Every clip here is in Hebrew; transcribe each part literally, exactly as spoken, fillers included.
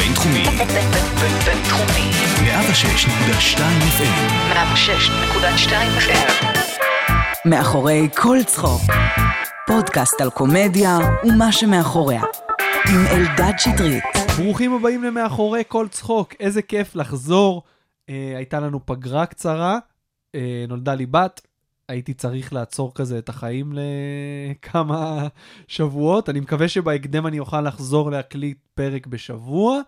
בינתחומי. בינתחומי. מאה ושש נקודה שתיים אף אם. מאה ושש נקודה שתיים אף אם. מאחורי כל צחוק. פודקאסט על קומדיה ומה שמאחוריה. עם אלדד שטרית. ברוכים הבאים למאחורי כל צחוק. איזה כיף לחזור. אה, הייתה לנו פגרה קצרה. אה, נולדה לי בת. הייתי צריך לעצור כזה את החיים לכמה שבועות. אני מקווה שבהקדם אני אוכל לחזור להקליט פרק בשבוע.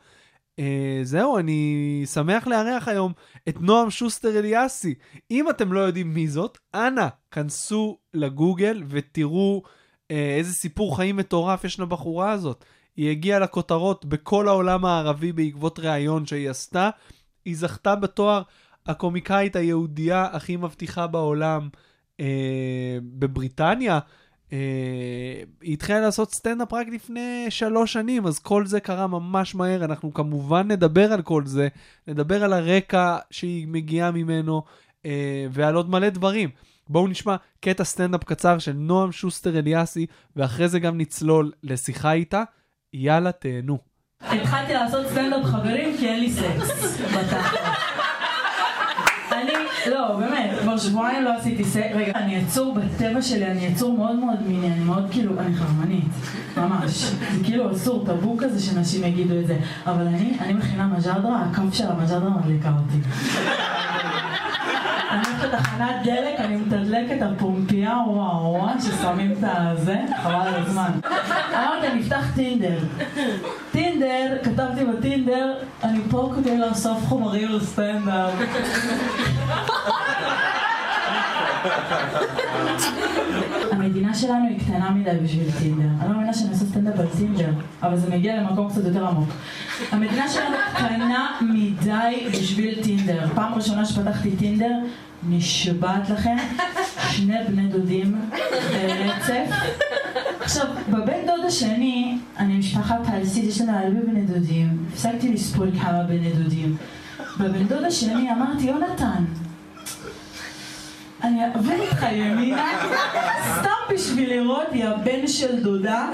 אה, זהו, אני שמח לארח היום את נועם שוסטר אליאסי. אם אתם לא יודעים מי זאת, אנא, כנסו לגוגל ותראו אה, איזה סיפור חיים מטורף יש לבחורה הזאת. היא הגיעה לכותרות בכל העולם הערבי בעקבות ראיון שהיא עשתה. היא זכתה בתואר הקומיקאית היהודיה הכי מבטיחה בעולם. אה, בבריטניה, אה, היא התחילה לעשות סטנדאפ רק לפני שלוש שנים, אז כל זה קרה ממש מהר. אנחנו כמובן נדבר על כל זה, נדבר על הרקע שהיא מגיעה ממנו, אה, ועל עוד מלא דברים. בואו נשמע קטע סטנדאפ קצר של נועם שוסטר אליאסי, ואחרי זה גם נצלול לשיחה איתה. יאללה, תהנו. התחלתי לעשות סטנדאפ, חברים, כי אין לי סקס. לא, באמת, כבר שבועיים לא עשיתי סק, רגע, אני יצור בטבע שלי, אני יצור מאוד מאוד מיני, אני מאוד כאילו, אני חרמנית, ממש. זה כאילו אסור, טבו כזה שנשים יגידו את זה, אבל אני, אני מכינה מג'דרה, הכף של המג'דרה מדליקה אותי. אני הולכת לתחנת דלק, אני מתדלקת על פומפייה, וואו, וואו, ששמים את הזה, חבל על הזמן. אמרתי, נפתח טינדר. טינדר, כתבתי בטינדר, אני פה כדי לאסוף חומרים לסטנדאפ. המדינה שלנו היא קטנה מדי בשביל טינדר. אני לא מבינה שאני עושה סטנדאפ על טינדר, אבל זה מגיע למקום קצת יותר עמוק. המדינה שלנו קטנה מדי בשביל טינדר. פעם ראשונה שפתחתי טינדר, נשבעת לכם, שני בני דודים ברצף. עכשיו, בבן דוד השני, אני משפחה פלסטית, יש לנו הרבה בני דודים. הפסקתי לספור כמה בני דודים. בבן דוד השני אמרתי, יונתן, אני אעבוד איתך ימינה, סתם בשביל לראות, היא הבן של דודה.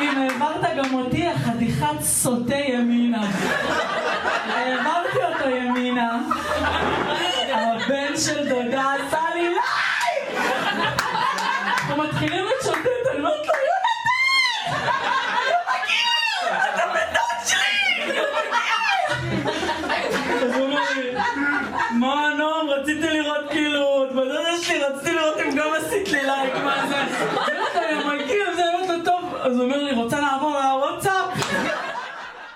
אם העברת גם אותי, החתיכת סוטה ימינה. העברתי אותו ימינה. הבן של דודה עשה לי לייק! אנחנו מתחילים לשוטט, אני אומרת לו, יונתן! אני מגיע! אתה בן דוד שלי! אז הוא אומר לי, מה נועם, רציתי לראות כאילו, את בדודה שלי, רציתי לראות אם גם עשית לי לייק, מה זה? ואתה מגיע, זה אמרת לו טוב. אז הוא אומר לי, רוצה לעבור לוואטסאפ?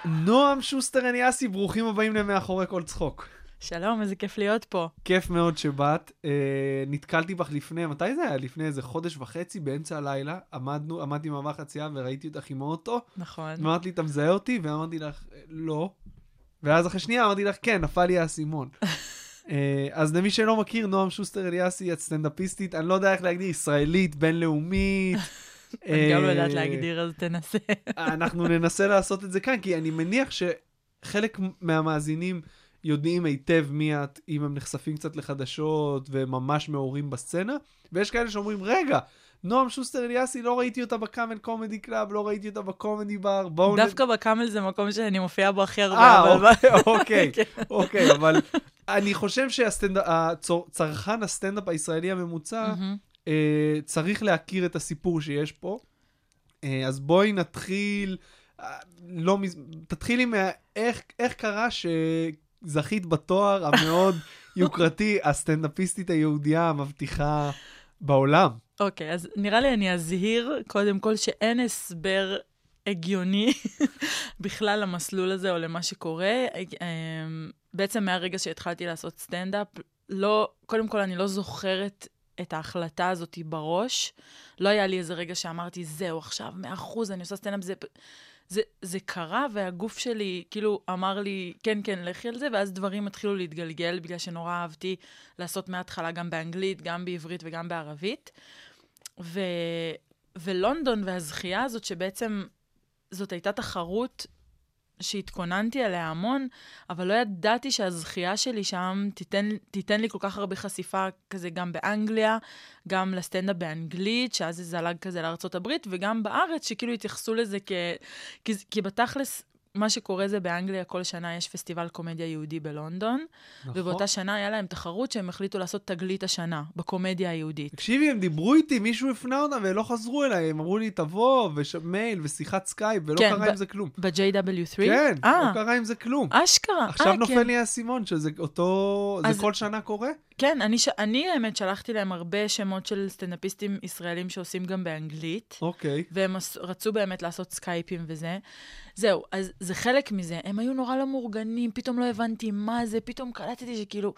נועם שוסטר-אליאסי, ברוכים הבאים למאחורי כל צחוק. שלום, איזה כיף להיות פה. כיף מאוד שבאת. אה, נתקלתי בך לפני, מתי זה היה? לפני איזה חודש וחצי, באמצע הלילה, עמדנו, עמדתי מעבר חצייה וראיתי אותך עם האוטו. נכון. אמרת לי, אתה מזהה אותי? ואמרתי לך, לא. ואז אחרי שנייה אמרתי לך, כן, נפל לי האסימון. אה, אז למי שלא מכיר, נועם שוסטר-אליאסי, את סטנדאפיסטית, אני לא יודע איך להגדיר, ישראלית, בינלאומית. אני גם לא יודעת להגדיר, אז תנסה. אנחנו ננסה לעשות את זה כאן, כי אני מניח שחלק מהמאזינים יודעים היטב מי את, אם הם נחשפים קצת לחדשות, וממש מעורים בסצנה, ויש כאלה שאומרים, רגע, נועם שוסטר-אליאסי, לא ראיתי אותה בקאמל קומדי קלאב, לא ראיתי אותה בקומדי בר, בואו... דווקא בקאמל זה מקום שאני מופיעה בו הכי הרבה, אבל... אוקיי, אוקיי, אבל אני חושב שהצרכן הסטנדאפ הישראלי הממוצע, צריך להכיר את הסיפור שיש פה, אז בואי נתחיל, תתחילי מאיך קרה ש... זכית בתואר המאוד יוקרתי, הסטנדאפיסטית היהודיה המבטיחה בעולם. אוקיי, אז נראה לי אני אזהיר קודם כל שאין הסבר הגיוני בכלל למסלול הזה או למה שקורה. בעצם מהרגע שהתחלתי לעשות סטנדאפ, לא, קודם כל אני לא זוכרת את ההחלטה הזאת בראש. לא היה לי איזה רגע שאמרתי, זהו עכשיו, מאה אחוז, אני עושה סטנדאפ, זה... זה, זה קרה, והגוף שלי כאילו אמר לי, כן, כן, לכי על זה, ואז דברים התחילו להתגלגל, בגלל שנורא אהבתי לעשות מההתחלה גם באנגלית, גם בעברית וגם בערבית. ו... ולונדון והזכייה הזאת, שבעצם זאת הייתה תחרות שהתכוננתי עליה המון, אבל לא ידעתי שהזכייה שלי שם תיתן, תיתן לי כל כך הרבה חשיפה כזה גם באנגליה, גם לסטנדאפ באנגלית, שאז זה זלג כזה לארצות הברית, וגם בארץ שכאילו התייחסו לזה כ... כי, כי בתכלס, מה שקורה זה באנגליה, כל שנה יש פסטיבל קומדיה יהודי בלונדון, נכון. ובאותה שנה היה להם תחרות שהם החליטו לעשות תגלית השנה, בקומדיה היהודית. תקשיבי, הם דיברו איתי, מישהו הפנה אותם, ולא חזרו אליי, הם אמרו לי, תבוא, ומייל, ושיחת סקייפ, ולא כן, קרה ב- עם זה כלום. ב-ג'יי דאבליו תרי? כן, 아, לא קרה עם זה כלום. אשכרה. עכשיו 아, נופל כן. לי הסימון, שזה אותו, זה כל שנה קורה? כן, אני, ש... אני האמת שלחתי להם הרבה שמות של סטנדאפיסטים ישראלים שעושים גם באנגלית. אוקיי. והם רצו באמת לעשות סקייפים וזה. זהו, אז זה חלק מזה. הם היו נורא לא מאורגנים, פתאום לא הבנתי מה זה, פתאום קלטתי שכאילו,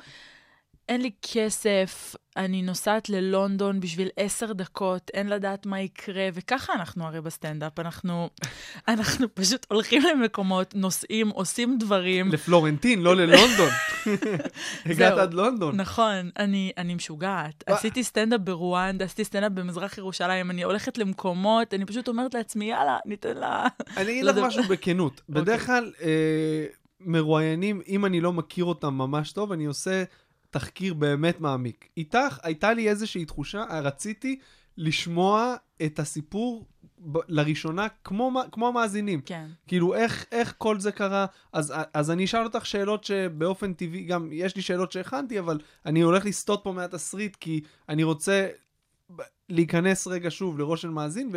אין לי כסף, אני נוסעת ללונדון בשביל עשר דקות, אין לדעת מה יקרה, וככה אנחנו הרי בסטנדאפ, אנחנו, אנחנו פשוט הולכים למקומות, נוסעים, עושים דברים. לפלורנטין, לא ללונדון. הגעת עד לונדון. נכון, אני, אני משוגעת. עשיתי סטנדאפ ברואנדה, עשיתי סטנדאפ במזרח ירושלים, אני הולכת למקומות, אני פשוט אומרת לעצמי, יאללה, ניתן לה... אני אגיד לך משהו בכנות. בדרך כלל, מרואיינים, אם אני לא מכיר אותם ממש טוב, אני עושה... תחקיר באמת מעמיק. איתך, הייתה לי איזושהי תחושה, רציתי לשמוע את הסיפור ב- לראשונה, כמו, כמו המאזינים. כן. כאילו, איך, איך כל זה קרה? אז, אז אני אשאל אותך שאלות שבאופן טבעי, גם יש לי שאלות שהכנתי, אבל אני הולך לסטות פה מהתסריט, כי אני רוצה להיכנס רגע שוב לראש של מאזין,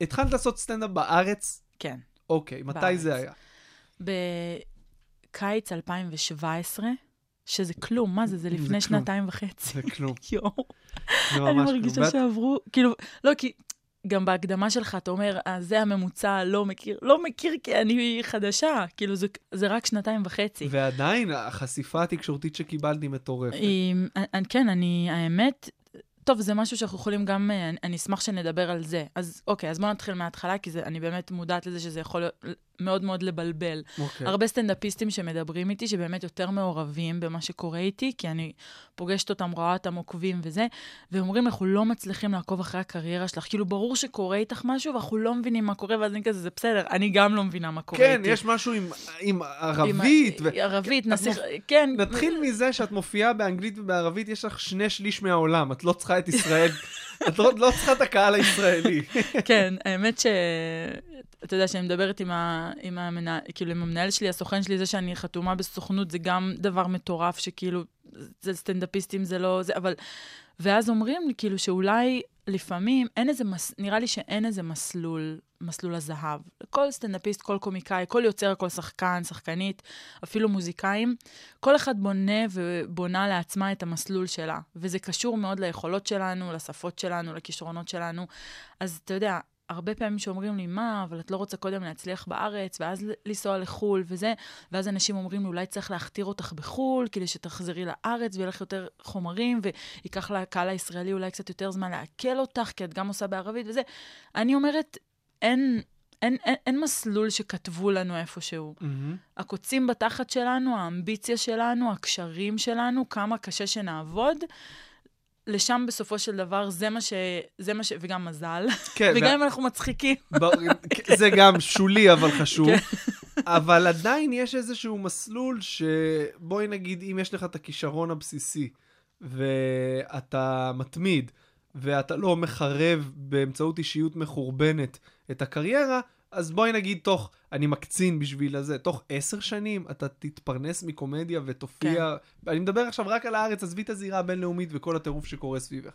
והתחלת לעשות סטנדאפ בארץ? כן. אוקיי, מתי בארץ. זה היה? בקיץ אלפיים שבע עשרה, שזה כלום, מה זה? זה לפני שנתיים וחצי. זה כלום. יואו. אני מרגישה שעברו, כאילו, לא, כי גם בהקדמה שלך אתה אומר, זה הממוצע, לא מכיר, לא מכיר כי אני חדשה, כאילו זה רק שנתיים וחצי. ועדיין החשיפה התקשורתית שקיבלתי מטורפת. כן, אני, האמת, טוב, זה משהו שאנחנו יכולים גם, אני אשמח שנדבר על זה. אז אוקיי, אז בואו נתחיל מההתחלה, כי אני באמת מודעת לזה שזה יכול מאוד מאוד לבלבל. הרבה סטנדאפיסטים שמדברים איתי, שבאמת יותר מעורבים במה שקורה איתי, כי אני פוגשת אותם, רואה אותם, עוקבים וזה, ואומרים, אנחנו לא מצליחים לעקוב אחרי הקריירה שלך. כאילו, ברור שקורה איתך משהו, ואנחנו לא מבינים מה קורה, ואז אני כזה, זה בסדר, אני גם לא מבינה מה קורה איתי. כן, יש משהו עם ערבית. ערבית, כן. נתחיל מזה שאת מופיעה באנגלית ובערבית, יש לך שני שליש מהעולם. את לא צריכה את ישראל, את לא צריכה את הקהל הישראלי. כן, האמת ש... אתה יודע, שאני מדברת עם, ה, עם, המנה, כאילו, עם המנהל שלי, הסוכן שלי, זה שאני חתומה בסוכנות, זה גם דבר מטורף, שכאילו, זה סטנדאפיסטים, זה לא... זה, אבל... ואז אומרים לי, כאילו, שאולי לפעמים, אין איזה מס, נראה לי שאין איזה מסלול, מסלול הזהב. כל סטנדאפיסט, כל קומיקאי, כל יוצר, כל שחקן, שחקנית, אפילו מוזיקאים, כל אחד בונה ובונה לעצמה את המסלול שלה. וזה קשור מאוד ליכולות שלנו, לשפות שלנו, לכישרונות שלנו. אז אתה יודע... הרבה פעמים שאומרים לי, מה, אבל את לא רוצה קודם להצליח בארץ, ואז לנסוע לחול וזה, ואז אנשים אומרים לי, אולי צריך להכתיר אותך בחול, כדי שתחזרי לארץ, וילך יותר חומרים, ויקח לקהל הישראלי אולי קצת יותר זמן להקל אותך, כי את גם עושה בערבית וזה. אני אומרת, אין, אין, אין, אין מסלול שכתבו לנו איפשהו. Mm-hmm. הקוצים בתחת שלנו, האמביציה שלנו, הקשרים שלנו, כמה קשה שנעבוד, לשם בסופו של דבר, זה מה ש... זה מה ש... וגם מזל. כן, וגם אם אנחנו מצחיקים. זה גם שולי, אבל חשוב. אבל עדיין יש איזשהו מסלול שבואי נגיד, אם יש לך את הכישרון הבסיסי, ואתה מתמיד, ואתה לא מחרב באמצעות אישיות מחורבנת את הקריירה, אז בואי נגיד תוך, אני מקצין בשביל הזה, תוך עשר שנים אתה תתפרנס מקומדיה ותופיע, כן. אני מדבר עכשיו רק על הארץ, עזבי את הזירה הבינלאומית וכל הטירוף שקורה סביבך.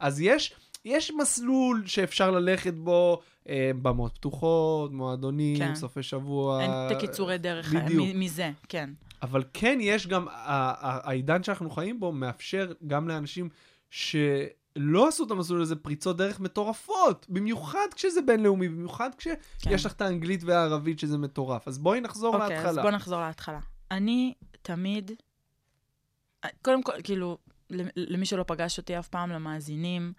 אז יש, יש מסלול שאפשר ללכת בו, אה, במות פתוחות, מועדונים, כן. סופי שבוע. אין את הקיצורי דרך מ- מזה, כן. אבל כן יש גם, העידן שאנחנו חיים בו מאפשר גם לאנשים ש... לא עשו את המסלול הזה פריצות דרך מטורפות, במיוחד כשזה בינלאומי, במיוחד כשיש לך את האנגלית והערבית שזה מטורף. אז בואי נחזור להתחלה. אוקיי, אז בואי נחזור להתחלה. אני תמיד, קודם כל, כאילו, למי שלא פגש אותי אף פעם, למאזינים,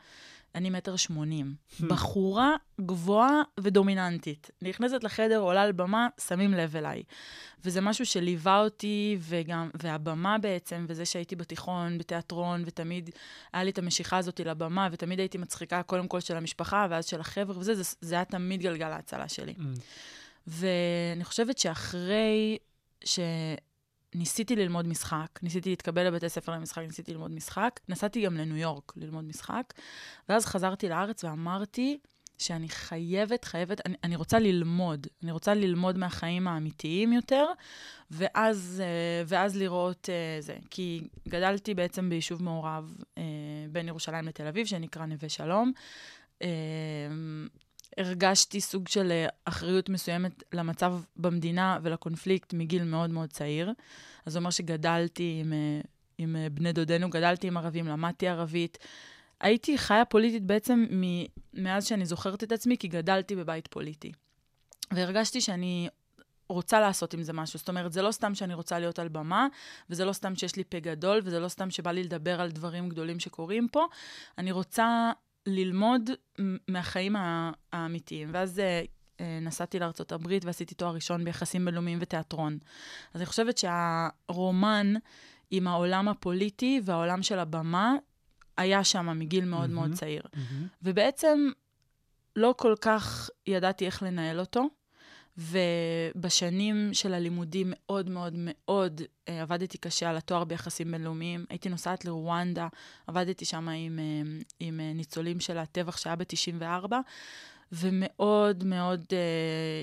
אני מטר שמונים. בחורה גבוהה ודומיננטית. נכנסת לחדר, עולה על במה, שמים לב אליי. וזה משהו שליווה אותי, וגם, והבמה בעצם, וזה שהייתי בתיכון, בתיאטרון, ותמיד היה לי את המשיכה הזאת לבמה, ותמיד הייתי מצחיקה קודם כל של המשפחה, ואז של החבר, וזה, זה, זה היה תמיד גלגל ההצלה שלי. ואני חושבת שאחרי שניסיתי ללמוד משחק, ניסיתי להתקבל לבתי ספר למשחק, ניסיתי ללמוד משחק, נסעתי גם לניו יורק ללמוד משחק, ואז חזרתי לארץ ואמרתי שאני חייבת, חייבת, אני, אני רוצה ללמוד, אני רוצה ללמוד מהחיים האמיתיים יותר, ואז, ואז לראות זה. כי גדלתי בעצם ביישוב מעורב בין ירושלים לתל אביב, שנקרא נווה שלום. הרגשתי סוג של אחריות מסוימת למצב במדינה ולקונפליקט מגיל מאוד מאוד צעיר. אז זה אומר שגדלתי עם, עם בני דודנו, גדלתי עם ערבים, למדתי ערבית, הייתי חיה פוליטית בעצם מאז שאני זוכרת את עצמי, כי גדלתי בבית פוליטי. והרגשתי שאני רוצה לעשות עם זה משהו. זאת אומרת, זה לא סתם שאני רוצה להיות על במה, וזה לא סתם שיש לי פה גדול, וזה לא סתם שבא לי לדבר על דברים גדולים שקורים פה. אני רוצה ללמוד מהחיים האמיתיים. ואז נסעתי לארצות הברית, ועשיתי תואר ראשון ביחסים בינלאומיים ותיאטרון. אז אני חושבת שהרומן עם העולם הפוליטי והעולם של הבמה, היה שם מגיל מאוד mm-hmm, מאוד צעיר. Mm-hmm. ובעצם לא כל כך ידעתי איך לנהל אותו, ובשנים של הלימודים מאוד מאוד מאוד אה, עבדתי קשה על התואר ביחסים בינלאומיים. הייתי נוסעת לרואנדה, עבדתי שם עם, אה, עם ניצולים של הטבח שהיה ב-תשעים וארבע, ומאוד מאוד אה,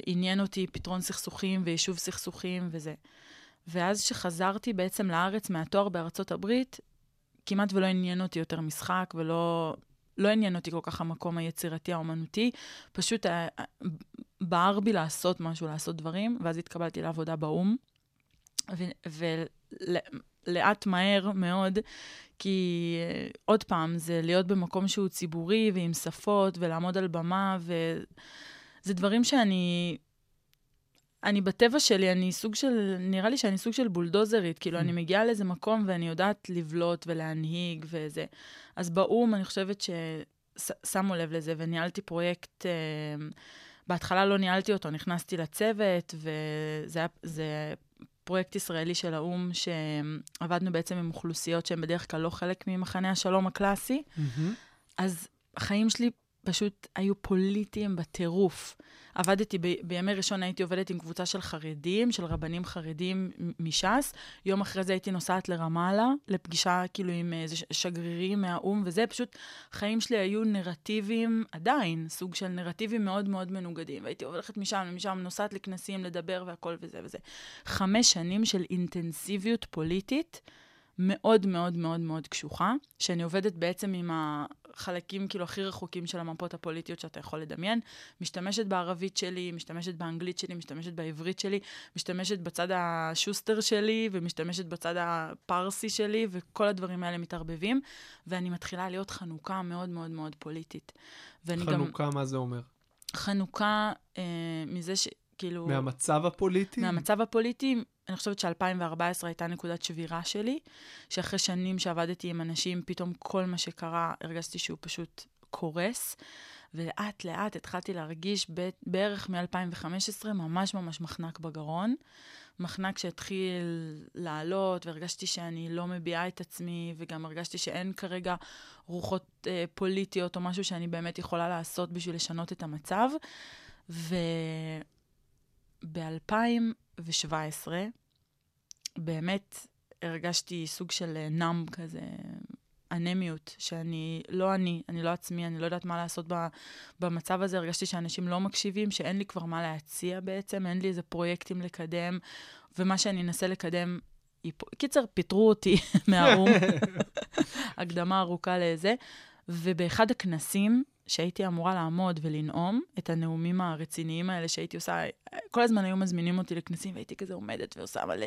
עניין אותי פתרון סכסוכים ויישוב סכסוכים וזה. ואז שחזרתי בעצם לארץ מהתואר בארצות הברית, כמעט ולא עניין אותי יותר משחק, ולא לא עניין אותי כל כך המקום היצירתי, האומנותי. פשוט בער בי לעשות משהו, לעשות דברים, ואז התקבלתי לעבודה באום. ולאט מהר מאוד, כי עוד פעם, זה להיות במקום שהוא ציבורי, ועם שפות, ולעמוד על במה, וזה דברים שאני... אני בטבע שלי, אני סוג של, נראה לי שאני סוג של בולדוזרית, כאילו אני מגיעה לאיזה מקום ואני יודעת לבלוט ולהנהיג וזה. אז באום אני חושבת ששמו לב לזה, וניהלתי פרויקט, בהתחלה לא ניהלתי אותו, נכנסתי לצוות, וזה זה פרויקט ישראלי של האום, שעבדנו בעצם עם אוכלוסיות שהן בדרך כלל לא חלק ממחנה השלום הקלאסי, אז החיים שלי פשוט היו פוליטיים בטירוף. עבדתי, ב- בימי ראשון הייתי עובדת עם קבוצה של חרדים, של רבנים חרדים מש"ס. יום אחרי זה הייתי נוסעת לרמאללה, לפגישה כאילו עם איזה שגרירים מהאום, וזה פשוט, חיים שלי היו נרטיבים, עדיין, סוג של נרטיבים מאוד מאוד מנוגדים. והייתי הולכת משם, משם נוסעת לכנסים, לדבר והכל וזה וזה. חמש שנים של אינטנסיביות פוליטית, מאוד מאוד מאוד מאוד קשוחה, שאני עובדת בעצם עם ה... חלקים כאילו הכי רחוקים של המפות הפוליטיות שאתה יכול לדמיין, משתמשת בערבית שלי, משתמשת באנגלית שלי, משתמשת בעברית שלי, משתמשת בצד השוסטר שלי, ומשתמשת בצד הפרסי שלי, וכל הדברים האלה מתערבבים, ואני מתחילה להיות חנוכה מאוד מאוד מאוד פוליטית. חנוכה, מה זה אומר? חנוכה מזה ש... כאילו, מהמצב הפוליטי? מהמצב הפוליטי, אני חושבת ש-אלפיים וארבע עשרה הייתה נקודת שבירה שלי, שאחרי שנים שעבדתי עם אנשים, פתאום כל מה שקרה, הרגשתי שהוא פשוט קורס, ולאט לאט התחלתי להרגיש ב- בערך מ-אלפיים וחמש עשרה ממש ממש מחנק בגרון, מחנק שהתחיל לעלות, והרגשתי שאני לא מביעה את עצמי, וגם הרגשתי שאין כרגע רוחות אה, פוליטיות, או משהו שאני באמת יכולה לעשות בשביל לשנות את המצב, ו... ב-אלפיים שבע עשרה, באמת הרגשתי סוג של נם כזה, אנמיות, שאני לא אני, אני לא עצמי, אני לא יודעת מה לעשות במצב הזה, הרגשתי שאנשים לא מקשיבים, שאין לי כבר מה להציע בעצם, אין לי איזה פרויקטים לקדם, ומה שאני אנסה לקדם, קיצר, פיטרו אותי מהאום, הקדמה ארוכה לזה, ובאחד הכנסים, שהייתי אמורה לעמוד ולנאום את הנאומים הרציניים האלה שהייתי עושה, כל הזמן היו מזמינים אותי לכנסים, והייתי כזה עומדת ועושה מלא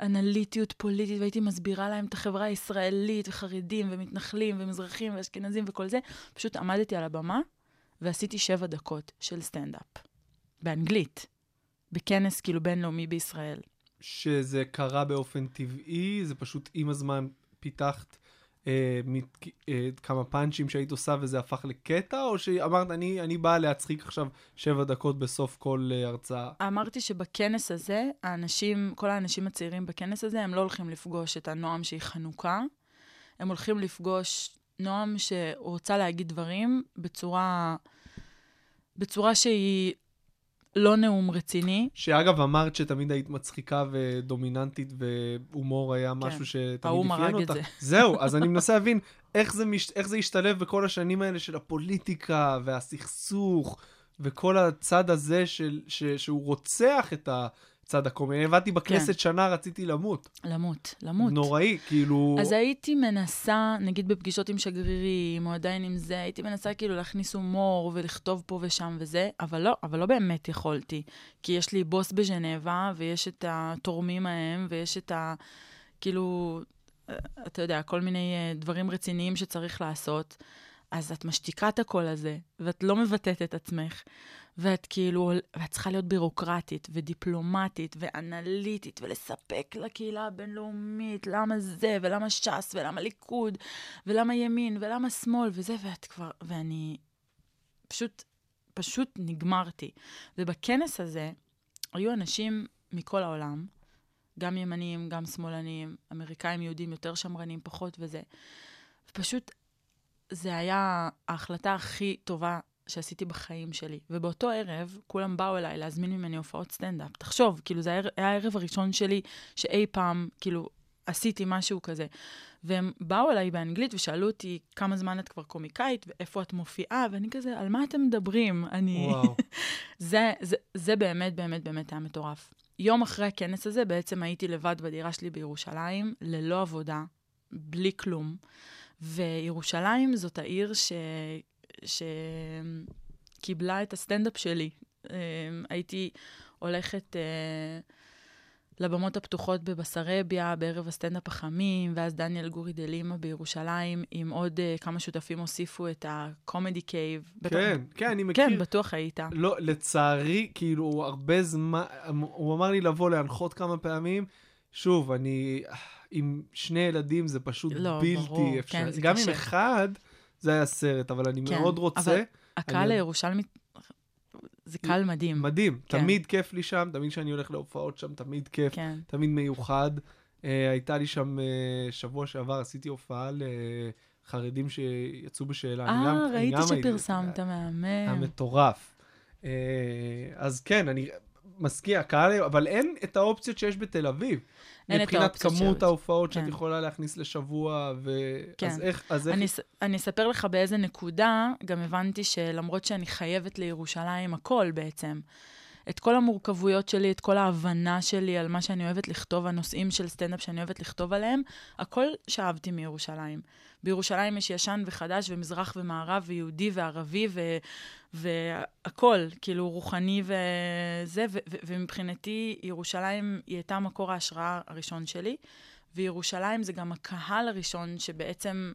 אנליטיות פוליטית, והייתי מסבירה להם את החברה הישראלית, וחרדים ומתנחלים ומזרחים ואשכנזים וכל זה, פשוט עמדתי על הבמה, ועשיתי שבע דקות של סטנד-אפ, באנגלית, בכנס כאילו בינלאומי בישראל. שזה קרה באופן טבעי, זה פשוט עם הזמן פיתחת, כמה פאנצ'ים שהיית עושה וזה הפך לקטע, או שאמרת אני, אני באה להצחיק עכשיו שבע דקות בסוף כל הרצאה? אמרתי שבכנס הזה, האנשים, כל האנשים הצעירים בכנס הזה, הם לא הולכים לפגוש את הנועם שהיא חנוכה, הם הולכים לפגוש נועם שרוצה להגיד דברים בצורה, בצורה שהיא לא נאום רציני. שאגב, אמרת שתמיד היית מצחיקה ודומיננטית, והומור היה משהו שתמיד אפיין אותך. זהו, אז אני מנסה להבין איך זה השתלב בכל השנים האלה של הפוליטיקה והסכסוך, וכל הצד הזה שהוא רוצח את ה... צד הקומי. אני הבאתי בכנסת שנה, רציתי למות. למות, למות. נוראי, כאילו... אז הייתי מנסה, נגיד בפגישות עם שגרירים, או עדיין עם זה, הייתי מנסה כאילו להכניס הומור, ולכתוב פה ושם וזה, אבל לא, אבל לא באמת יכולתי. כי יש לי בוס בז'נבה, ויש את התורמים מהם, ויש את ה... כאילו, אתה יודע, כל מיני דברים רציניים שצריך לעשות. אז את משתיקה את הקול הזה, ואת לא מבטאת את עצמך. ואת כאילו, ואת צריכה להיות בירוקרטית ודיפלומטית ואנליטית ולספק לקהילה הבינלאומית למה זה ולמה ש"ס ולמה ליכוד ולמה ימין ולמה שמאל וזה, ואת כבר, ואני פשוט, פשוט נגמרתי. ובכנס הזה היו אנשים מכל העולם, גם ימנים, גם שמאלנים, אמריקאים, יהודים, יותר שמרנים, פחות וזה. ופשוט זה היה ההחלטה הכי טובה שעשיתי בחיים שלי. ובאותו ערב, כולם באו אליי להזמין ממני הופעות סטנדאפ. תחשוב, כאילו, זה היה הערב הראשון שלי, שאי פעם, כאילו, עשיתי משהו כזה. והם באו אליי באנגלית ושאלו אותי, כמה זמן את כבר קומיקאית, ואיפה את מופיעה, ואני כזה, על מה אתם מדברים? אני... זה, זה, זה באמת, באמת, באמת היה מטורף. יום אחרי הכנס הזה, בעצם הייתי לבד בדירה שלי בירושלים, ללא עבודה, בלי כלום. וירושלים זאת העיר ש... שקיבלה את הסטנדאפ שלי. הייתי הולכת לבמות הפתוחות בבשרביה, בערב הסטנדאפ החמים, ואז דניאל גורי דלימה בירושלים, עם עוד כמה שותפים הוסיפו את הקומדי קייב. כן, כן, אני מכיר. כן, בטוח היית. לא, לצערי, כאילו, הרבה זמן, הוא אמר לי לבוא להנחות כמה פעמים, שוב, אני, עם שני ילדים זה פשוט בלתי אפשר. גם עם אחד... זה היה סרט, אבל אני כן, מאוד רוצה. אבל הקהל אני... לירושלמי, זה קהל מדהים. מדהים. כן. תמיד כיף לי שם, תמיד שאני הולך להופעות שם, תמיד כיף, כן. תמיד מיוחד. Uh, הייתה לי שם uh, שבוע שעבר, עשיתי הופעה לחרדים שיצאו בשאלה. אה, ראיתי שפרסמת, מהמם. המטורף. Uh, אז כן, אני מסכים, הקהל, אבל אין את האופציות שיש בתל אביב. מבחינת כמות ההופעות שאת יכולה להכניס לשבוע, אז איך... אני אספר לך באיזה נקודה, גם הבנתי שלמרות שאני חייבת לירושלים הכל בעצם, את כל המורכבויות שלי, את כל ההבנה שלי על מה שאני אוהבת לכתוב, הנושאים של סטנדאפ שאני אוהבת לכתוב עליהם, הכל שאהבתי מירושלים. בירושלים יש ישן וחדש, ומזרח ומערב, ויהודי וערבי, והכל, כאילו רוחני וזה, ומבחינתי ירושלים היא הייתה מקור ההשראה הראשון שלי, וירושלים זה גם הקהל הראשון שבעצם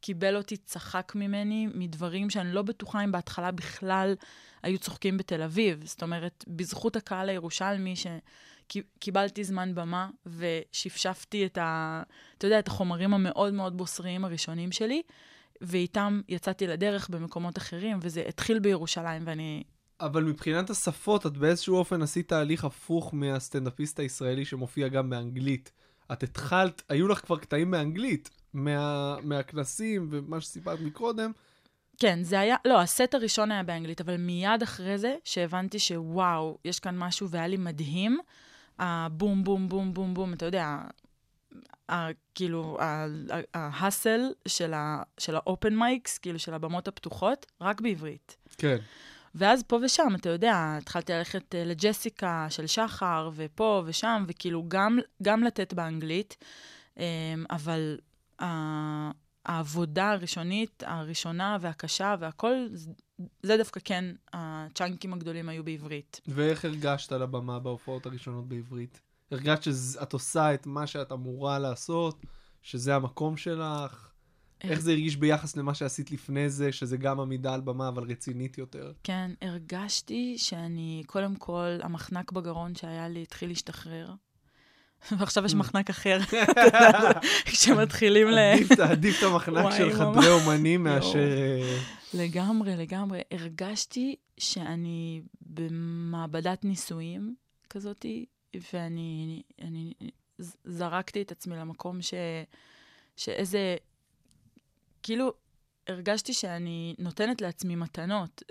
קיבל אותי, צחק ממני, מדברים שאני לא בטוחה אם בהתחלה בכלל היו צוחקים בתל אביב. זאת אומרת, בזכות הקהל הירושלמי שקיבלתי זמן במה, ושפשפתי את, ה... אתה יודע, את החומרים המאוד מאוד בוסריים הראשונים שלי, ואיתם יצאתי לדרך במקומות אחרים, וזה התחיל בירושלים, ואני... אבל מבחינת השפות, את באיזשהו אופן עשית תהליך הפוך מהסטנדאפיסט הישראלי שמופיע גם באנגלית. את התחלת, היו לך כבר קטעים באנגלית, מה, מהכנסים ומה שסיפרת מקודם. כן, זה היה, לא, הסט הראשון היה באנגלית, אבל מיד אחרי זה שהבנתי שוואו, יש כאן משהו והיה לי מדהים, הבום, בום, בום, בום, בום, אתה יודע, כאילו, ההסל של האופן מייקס, כאילו של הבמות הפתוחות, רק בעברית. כן. ואז פה ושם, אתה יודע, התחלתי ללכת לג'סיקה של שחר, ופה ושם, וכאילו גם, גם לתת באנגלית, אבל העבודה הראשונית, הראשונה והקשה והכל, זה דווקא כן, הצ'אנקים הגדולים היו בעברית. ואיך הרגשת על הבמה בהופעות הראשונות בעברית? הרגשת שאת עושה את מה שאת אמורה לעשות, שזה המקום שלך? איך זה הרגיש ביחס למה שעשית לפני זה, שזה גם עמידה על במה, אבל רצינית יותר? כן, הרגשתי שאני, קודם כל, המחנק בגרון שהיה לי התחיל להשתחרר. ועכשיו יש מחנק אחר, כשמתחילים ל... עדיף את המחנק של חדרי אומנים מאשר... לגמרי, לגמרי. הרגשתי שאני במעבדת ניסויים כזאת, ואני זרקתי את עצמי למקום ש... שאיזה... כאילו, הרגשתי שאני נותנת לעצמי מתנות,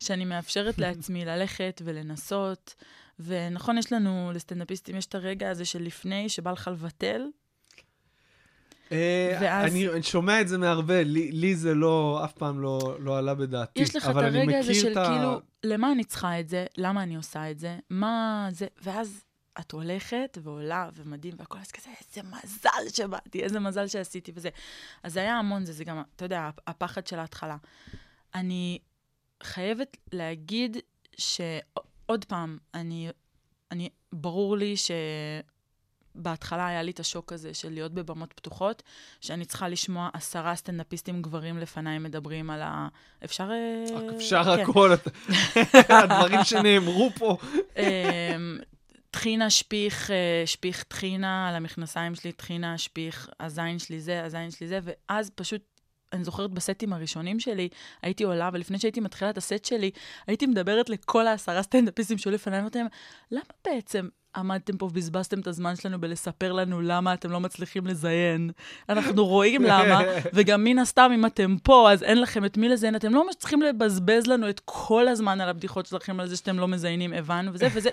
שאני מאפשרת לעצמי ללכת ולנסות, ונכון, יש לנו, לסטנדאפיסטים, יש את הרגע הזה של לפני, שבא לך לבטל. אני שומע את זה מהרבה, לי זה לא, אף פעם לא עלה בדעתי. יש לך את הרגע הזה של כאילו, למה אני צריכה את זה? למה אני עושה את זה? מה זה? ואז את הולכת ועולה ומדהים, והכל אז כזה, איזה מזל שבאתי, איזה מזל שעשיתי וזה. אז זה היה המון זה, זה גם, אתה יודע, הפחד של ההתחלה. אני חייבת להגיד שעוד פעם, אני, אני, ברור לי ש... בהתחלה היה לי את השוק הזה של להיות בבמות פתוחות, שאני צריכה לשמוע עשרה סטנדאפיסטים גברים לפניי מדברים על ה... אפשר... אפשר הכל, הדברים שנאמרו פה. תחינה שפיך, שפיך תחינה, על המכנסיים שלי תחינה שפיך, הזין שלי זה, הזין שלי זה, ואז פשוט, אני זוכרת בסטים הראשונים שלי, הייתי עולה, ולפני שהייתי מתחילה את הסט שלי, הייתי מדברת לכל העשרה סטנדאפיסטים שעולה לפניי, ואתם, למה בעצם... עמדתם פה ובזבזתם את הזמן שלנו בלספר לנו למה אתם לא מצליחים לזיין. אנחנו רואים למה, וגם מן הסתם אם אתם פה, אז אין לכם את מי לזיין. אתם לא צריכים לבזבז לנו את כל הזמן על הבדיחות שלכם, על זה שאתם לא מזיינים, הבנו, וזה וזה.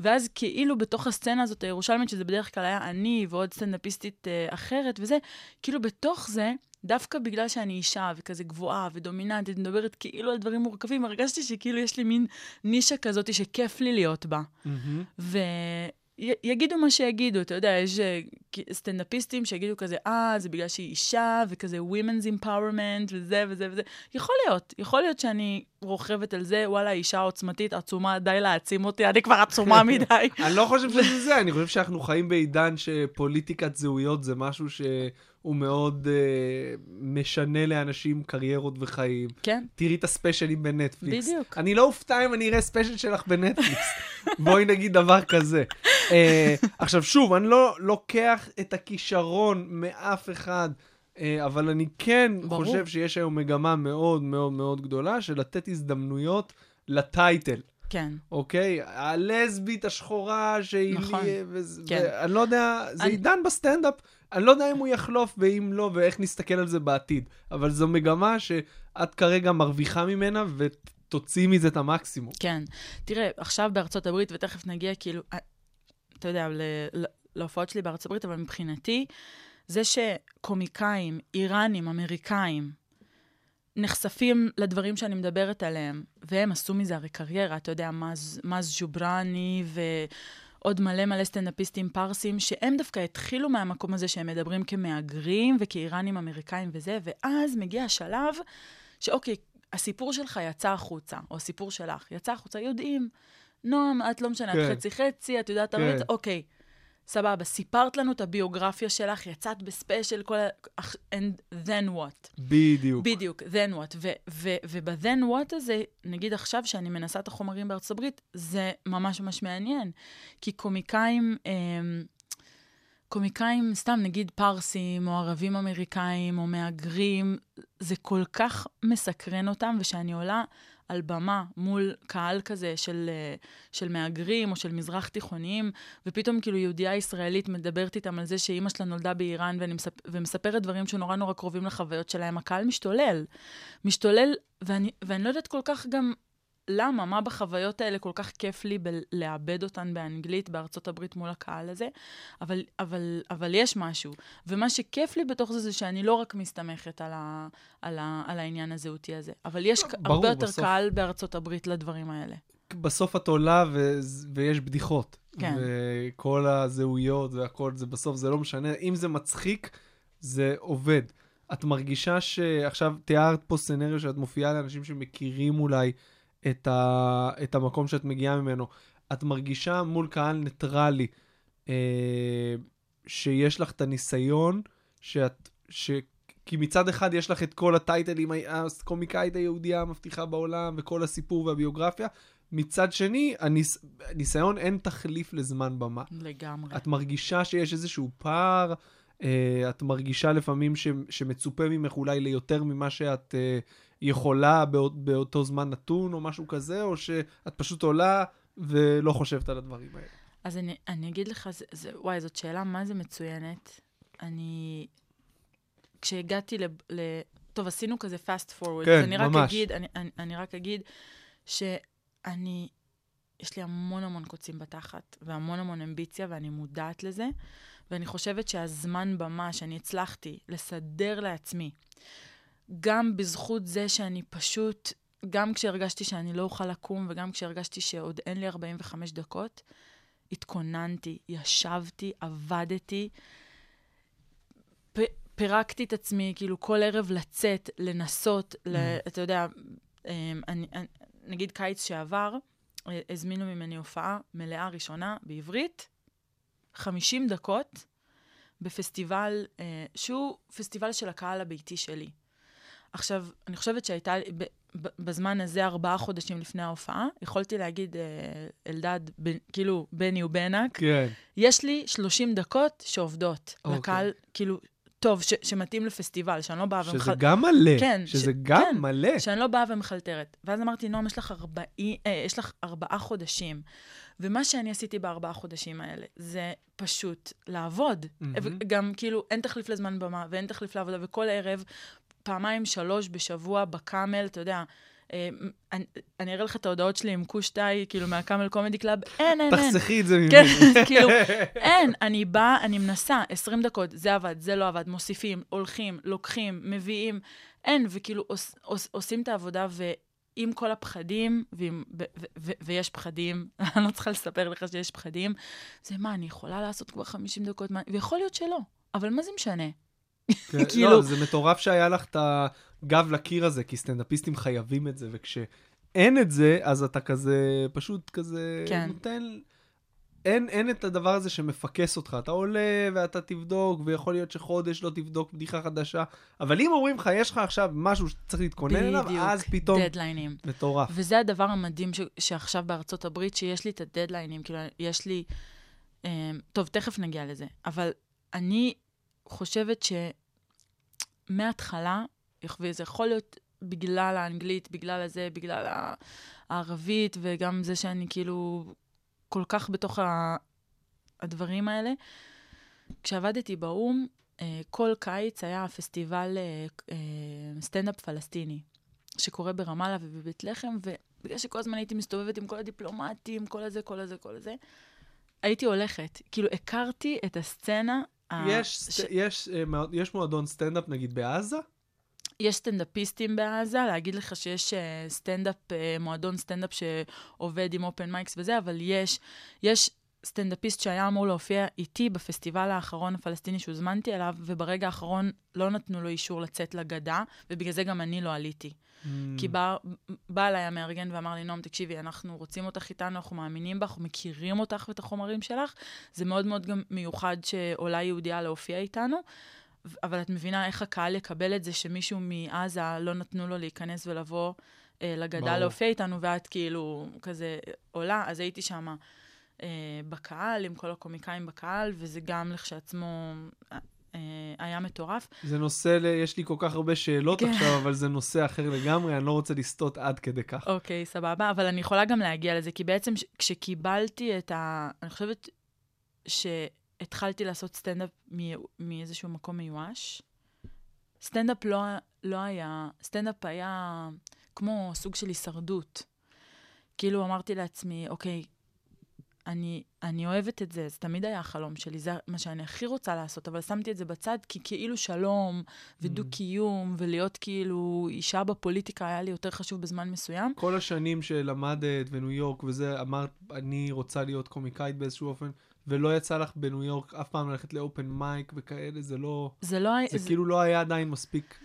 ואז כאילו בתוך הסצנה הזאת, הירושלמית, שזה בדרך כלל היה אני ועוד סטנדאפיסטית אחרת, וזה, כאילו בתוך זה, דווקא בגלל שאני אישה וכזה גבוהה ודומיננטית, מדברת כאילו על דברים מורכבים, הרגשתי שכאילו יש לי מין נישה כזאת שכיף לי להיות בה. ויגידו מה שיגידו, אתה יודע, יש סטנדאפיסטים שיגידו כזה, אה, זה בגלל שהיא אישה, וכזה women's empowerment, וזה וזה וזה. יכול להיות, יכול להיות שאני רוכבת על זה, וואלה, אישה עוצמתית, עצומה, די להעצים אותי, אני כבר עצומה מדי. אני לא חושב שזה זה, אני חושב שאנחנו חיים בעידן שפוליטיקת זהויות זה משהו ש... הוא מאוד uh, משנה לאנשים קריירות וחיים. כן. תראי את הספיישלים בנטפליקס. בדיוק. אני לא אופתע אם אני אראה ספיישל שלך בנטפליקס. בואי נגיד דבר כזה. uh, עכשיו שוב, אני לא לוקח את הכישרון מאף אחד, uh, אבל אני כן ברור. חושב שיש היום מגמה מאוד מאוד מאוד גדולה, של לתת הזדמנויות לטייטל. כן. אוקיי? הלסבית השחורה שהיא... נכון. לי, וזה, כן. ואני לא יודע, זה אני... עידן בסטנדאפ, אני לא יודע אם הוא יחלוף ואם לא, ואיך נסתכל על זה בעתיד. אבל זו מגמה שאת כרגע מרוויחה ממנה, ותוציא מזה את המקסימום. כן. תראה, עכשיו בארצות הברית, ותכף נגיע כאילו, אתה יודע, להופעות שלי בארצות הברית, אבל מבחינתי, זה שקומיקאים, איראנים, אמריקאים, נחשפים לדברים שאני מדברת עליהם, והם עשו מזה הרי קריירה, אתה יודע, מאז ג'וברני ועוד מלא מלא סטנדאפיסטים פרסים, שהם דווקא התחילו מהמקום הזה שהם מדברים כמהגרים וכאיראנים אמריקאים וזה, ואז מגיע השלב שאוקיי, הסיפור שלך יצא החוצה, או הסיפור שלך יצא החוצה, יודעים, נועם, את לא משנה, את חצי חצי, את יודעת, אוקיי, סבבה, סיפרת לנו את הביוגרפיה שלך, יצאת בספיישל, כל ה... And then what? בדיוק. בדיוק, then what. ו- ו- וב-then what הזה, נגיד עכשיו שאני מנסה את החומרים בארצות הברית, זה ממש ממש מעניין. כי קומיקאים, קומיקאים סתם, נגיד פרסים, או ערבים אמריקאים, או מאגרים, זה כל כך מסקרן אותם, ושאני עולה על במה מול קהל כזה של, של מאגרים או של מזרח תיכוניים, ופתאום כאילו יהודיה ישראלית מדברת איתם על זה שאימא שלה נולדה באיראן, ומספר, ומספרת דברים שנורא נורא קרובים לחוויות שלהם, הקהל משתולל. משתולל, ואני, ואני לא יודעת כל כך גם למה, מה בחוויות האלה כל כך כיף לי בלאבד אותן באנגלית, בארצות הברית מול הקהל הזה, אבל, אבל, אבל יש משהו. ומה שכיף לי בתוך זה, זה שאני לא רק מסתמכת על, ה, על, ה, על העניין הזהותי הזה, אבל יש ברור, הרבה יותר בסוף... קהל בארצות הברית לדברים האלה. בסוף את עולה ו... ויש בדיחות. כן. וכל הזהויות והכל זה בסוף, זה לא משנה. אם זה מצחיק, זה עובד. את מרגישה שעכשיו תיארת פה סנריו שאת מופיעה לאנשים שמכירים אולי את ה... את המקום שאת מגיעה ממנו. את מרגישה מול קהל ניטרלי, אה, שיש לך את הניסיון שאת, ש... כי מצד אחד יש לך את כל הטייטלים, הקומיקאית היהודיה המבטיחה בעולם, וכל הסיפור והביוגרפיה. מצד שני, הניס... הניסיון אין תחליף לזמן במה. לגמרי. את מרגישה שיש איזשהו פער, אה, את מרגישה לפעמים ש... שמצופה ממך אולי ליותר ממה שאת... אה, יכולה באות, באותו זמן נתון או משהו כזה, או שאת פשוט עולה ולא חושבת על הדברים האלה? אז אני, אני אגיד לך, זה, זה, וואי, זאת שאלה, מה זה מצוינת? אני, כשהגעתי ל, ל, טוב, עשינו כזה fast forward. כן, אני רק ממש. אגיד, אני, אני, אני רק אגיד שאני, יש לי המון המון קוצים בתחת, והמון המון אמביציה, ואני מודעת לזה, ואני חושבת שהזמן במה שאני הצלחתי לסדר לעצמי, גם בזכות זה שאני פשוט, גם כשהרגשתי שאני לא אוכל לקום, וגם כשהרגשתי שעוד אין לי ארבעים וחמש דקות, התכוננתי, ישבתי, עבדתי, פ, פירקתי את עצמי, כאילו כל ערב לצאת, לנסות, mm. ל, אתה יודע, אני, אני, נגיד קיץ שעבר, הזמינו ממני הופעה מלאה ראשונה בעברית, חמישים דקות, בפסטיבל, שהוא פסטיבל של הקהל הביתי שלי. עכשיו, אני חושבת שהייתה, בזמן הזה, ארבעה חודשים לפני ההופעה, יכולתי להגיד, אלדד, כאילו, בני ובנק, יש לי שלושים דקות שעובדות לקהל, כאילו, טוב, שמתאים לפסטיבל, שאני לא באה ומחלטרת. שזה גם מלא. כן. שזה גם מלא. שאני לא באה ומחלטרת. ואז אמרתי, נועם, יש לך ארבעה חודשים. ומה שאני עשיתי בארבעה חודשים האלה, זה פשוט לעבוד. גם כאילו, אין תחליף לזמן במה, ואין תחליף לעבודה, וכל ערב, פעמיים שלוש בשבוע בקאמל, אתה יודע, אני, אני אראה לך את ההודעות שלי עם קושטאי, כאילו מהקאמל קומדי קלאב, אין, אין, אין. תחסכי את זה ממני. כן, כאילו, אין, אני באה, אני מנסה, עשרים דקות, זה עבד, זה לא עבד, מוסיפים, הולכים, לוקחים, מביאים, אין, וכאילו עוש, עוש, עושים את העבודה, ועם כל הפחדים, ועם, ו, ו, ו, ויש פחדים, אני לא צריכה לספר לך שיש פחדים, זה מה, אני יכולה לעשות כבר חמישים דקות, מה, ויכול להיות שלא, אבל מה זה משנה? לא, זה מטורף שהיה לך את הגב לקיר הזה, כי סטנדאפיסטים חייבים את זה, וכשאין את זה, אז אתה כזה, פשוט כזה, נותן, אין, אין את הדבר הזה שמפקס אותך, אתה עולה ואתה תבדוק, ויכול להיות שחודש לא תבדוק בדיחה חדשה, אבל אם אומרים לך, יש לך עכשיו משהו שצריך להתכונן אליו, אז פתאום, דדליינים. מטורף. וזה הדבר המדהים שעכשיו בארצות הברית, שיש לי את הדדליינים, כאילו, יש לי, טוב, תכף נגיע לזה, אבל אני חושבת שמההתחלה, זה יכול להיות בגלל האנגלית, בגלל הזה, בגלל הערבית, וגם זה שאני כאילו כל כך בתוך הדברים האלה. כשעבדתי באום, כל קיץ היה פסטיבל סטנדאפ פלסטיני, שקורה ברמאללה ובבית לחם, ובגלל שכל הזמן הייתי מסתובבת עם כל הדיפלומטים, כל הזה, כל הזה, כל הזה, הייתי הולכת. כאילו הכרתי את הסצנה, יש, ש... יש, יש מועדון סטנדאפ, נגיד, בעזה? יש סטנדאפיסטים בעזה, להגיד לך שיש סטנדאפ, מועדון סטנדאפ שעובד עם אופן מייקס וזה, אבל יש, יש סטנדאפיסט שהיה אמור להופיע איתי בפסטיבל האחרון הפלסטיני שהוזמנתי אליו, וברגע האחרון לא נתנו לו אישור לצאת לגדה, ובגלל זה גם אני לא עליתי. Mm. כי בא, בא אליי המארגן ואמר לי, נועם, תקשיבי, אנחנו רוצים אותך איתנו, אנחנו מאמינים בך, אנחנו מכירים אותך ואת החומרים שלך, זה מאוד מאוד גם מיוחד שעולה יהודיה להופיע איתנו, אבל את מבינה איך הקהל יקבל את זה, שמישהו מעזה לא נתנו לו להיכנס ולבוא אה, לגדה להופיע איתנו, ואת כאילו כזה עולה, אז הייתי שמה. בקהל, עם כל הקומיקאים בקהל, וזה גם לכשעצמו היה מטורף. זה נושא, יש לי כל כך הרבה שאלות עכשיו, אבל זה נושא אחר לגמרי, אני לא רוצה לסטות עד כדי כך. אוקיי, סבבה, אבל אני יכולה גם להגיע לזה, כי בעצם כשקיבלתי את ה... אני חושבת שהתחלתי לעשות סטנדאפ מאיזשהו מקום מיואש. סטנדאפ לא היה... סטנדאפ היה כמו סוג של הישרדות. כאילו אמרתי לעצמי, אוקיי, אני, אני אוהבת את זה, זה תמיד היה החלום שלי, זה מה שאני הכי רוצה לעשות, אבל שמתי את זה בצד, כי כאילו שלום ודו-קיום, ולהיות כאילו אישה בפוליטיקה היה לי יותר חשוב בזמן מסוים. כל השנים שלמדת בניו יורק וזה, אמרת, אני רוצה להיות קומיקאית באיזשהו אופן, ולא יצא לך בניו יורק אף פעם ללכת לאופן מייק וכאלה, זה לא... זה, לא, זה, זה... כאילו לא היה עדיין מספיק...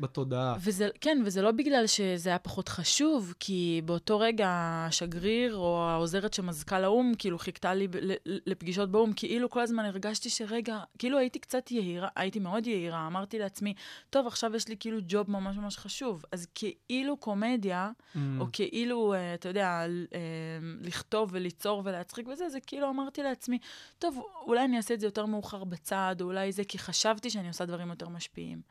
בתודעה. וזה, כן, וזה לא בגלל שזה היה פחות חשוב, כי באותו רגע השגריר או העוזרת שמזכה לאום, כאילו חיכתה לי לפגישות באום, כאילו כל הזמן הרגשתי שרגע, כאילו הייתי קצת יהירה, הייתי מאוד יהירה, אמרתי לעצמי, טוב, עכשיו יש לי כאילו ג'וב ממש ממש חשוב, אז כאילו קומדיה, mm. או כאילו, אתה יודע, לכתוב וליצור ולהצחיק וזה, זה כאילו אמרתי לעצמי, טוב, אולי אני אעשה את זה יותר מאוחר בצד, או אולי זה, כי חשבתי שאני עושה דברים יותר משפיעים.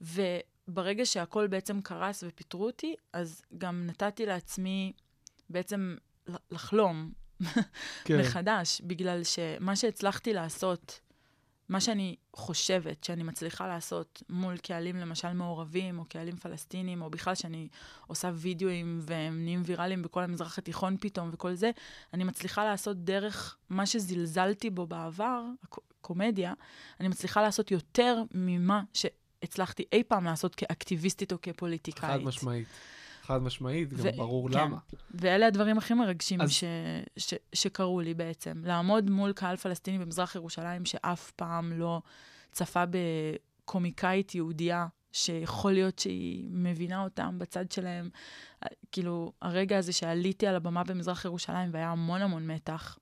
וברגע שהכל בעצם קרס ופיטרו אותי, אז גם נתתי לעצמי בעצם לחלום מחדש, בגלל שמה שהצלחתי לעשות מה שאני חושבת שאני מצליחה לעשות מול קהלים למשל מעורבים, או קהלים פלסטינים, או בכלל שאני עושה וידאוים והם נהיים ויראליים בכל המזרח התיכון פתאום וכל זה, אני מצליחה לעשות דרך מה שזלזלתי בו בעבר, הקומדיה, אני מצליחה לעשות יותר ממה שהצלחתי אי פעם לעשות כאקטיביסטית או כפוליטיקאית. חד משמעית. חד משמעית, גם ו- ברור כן. למה. ואלה הדברים הכי מרגשים אז... ש- ש- שקרו לי בעצם. לעמוד מול קהל פלסטיני במזרח ירושלים, שאף פעם לא צפה בקומיקאית יהודיה, שיכול להיות שהיא מבינה אותם בצד שלהם. כאילו, הרגע הזה שעליתי על הבמה במזרח ירושלים, והיה המון המון מתח,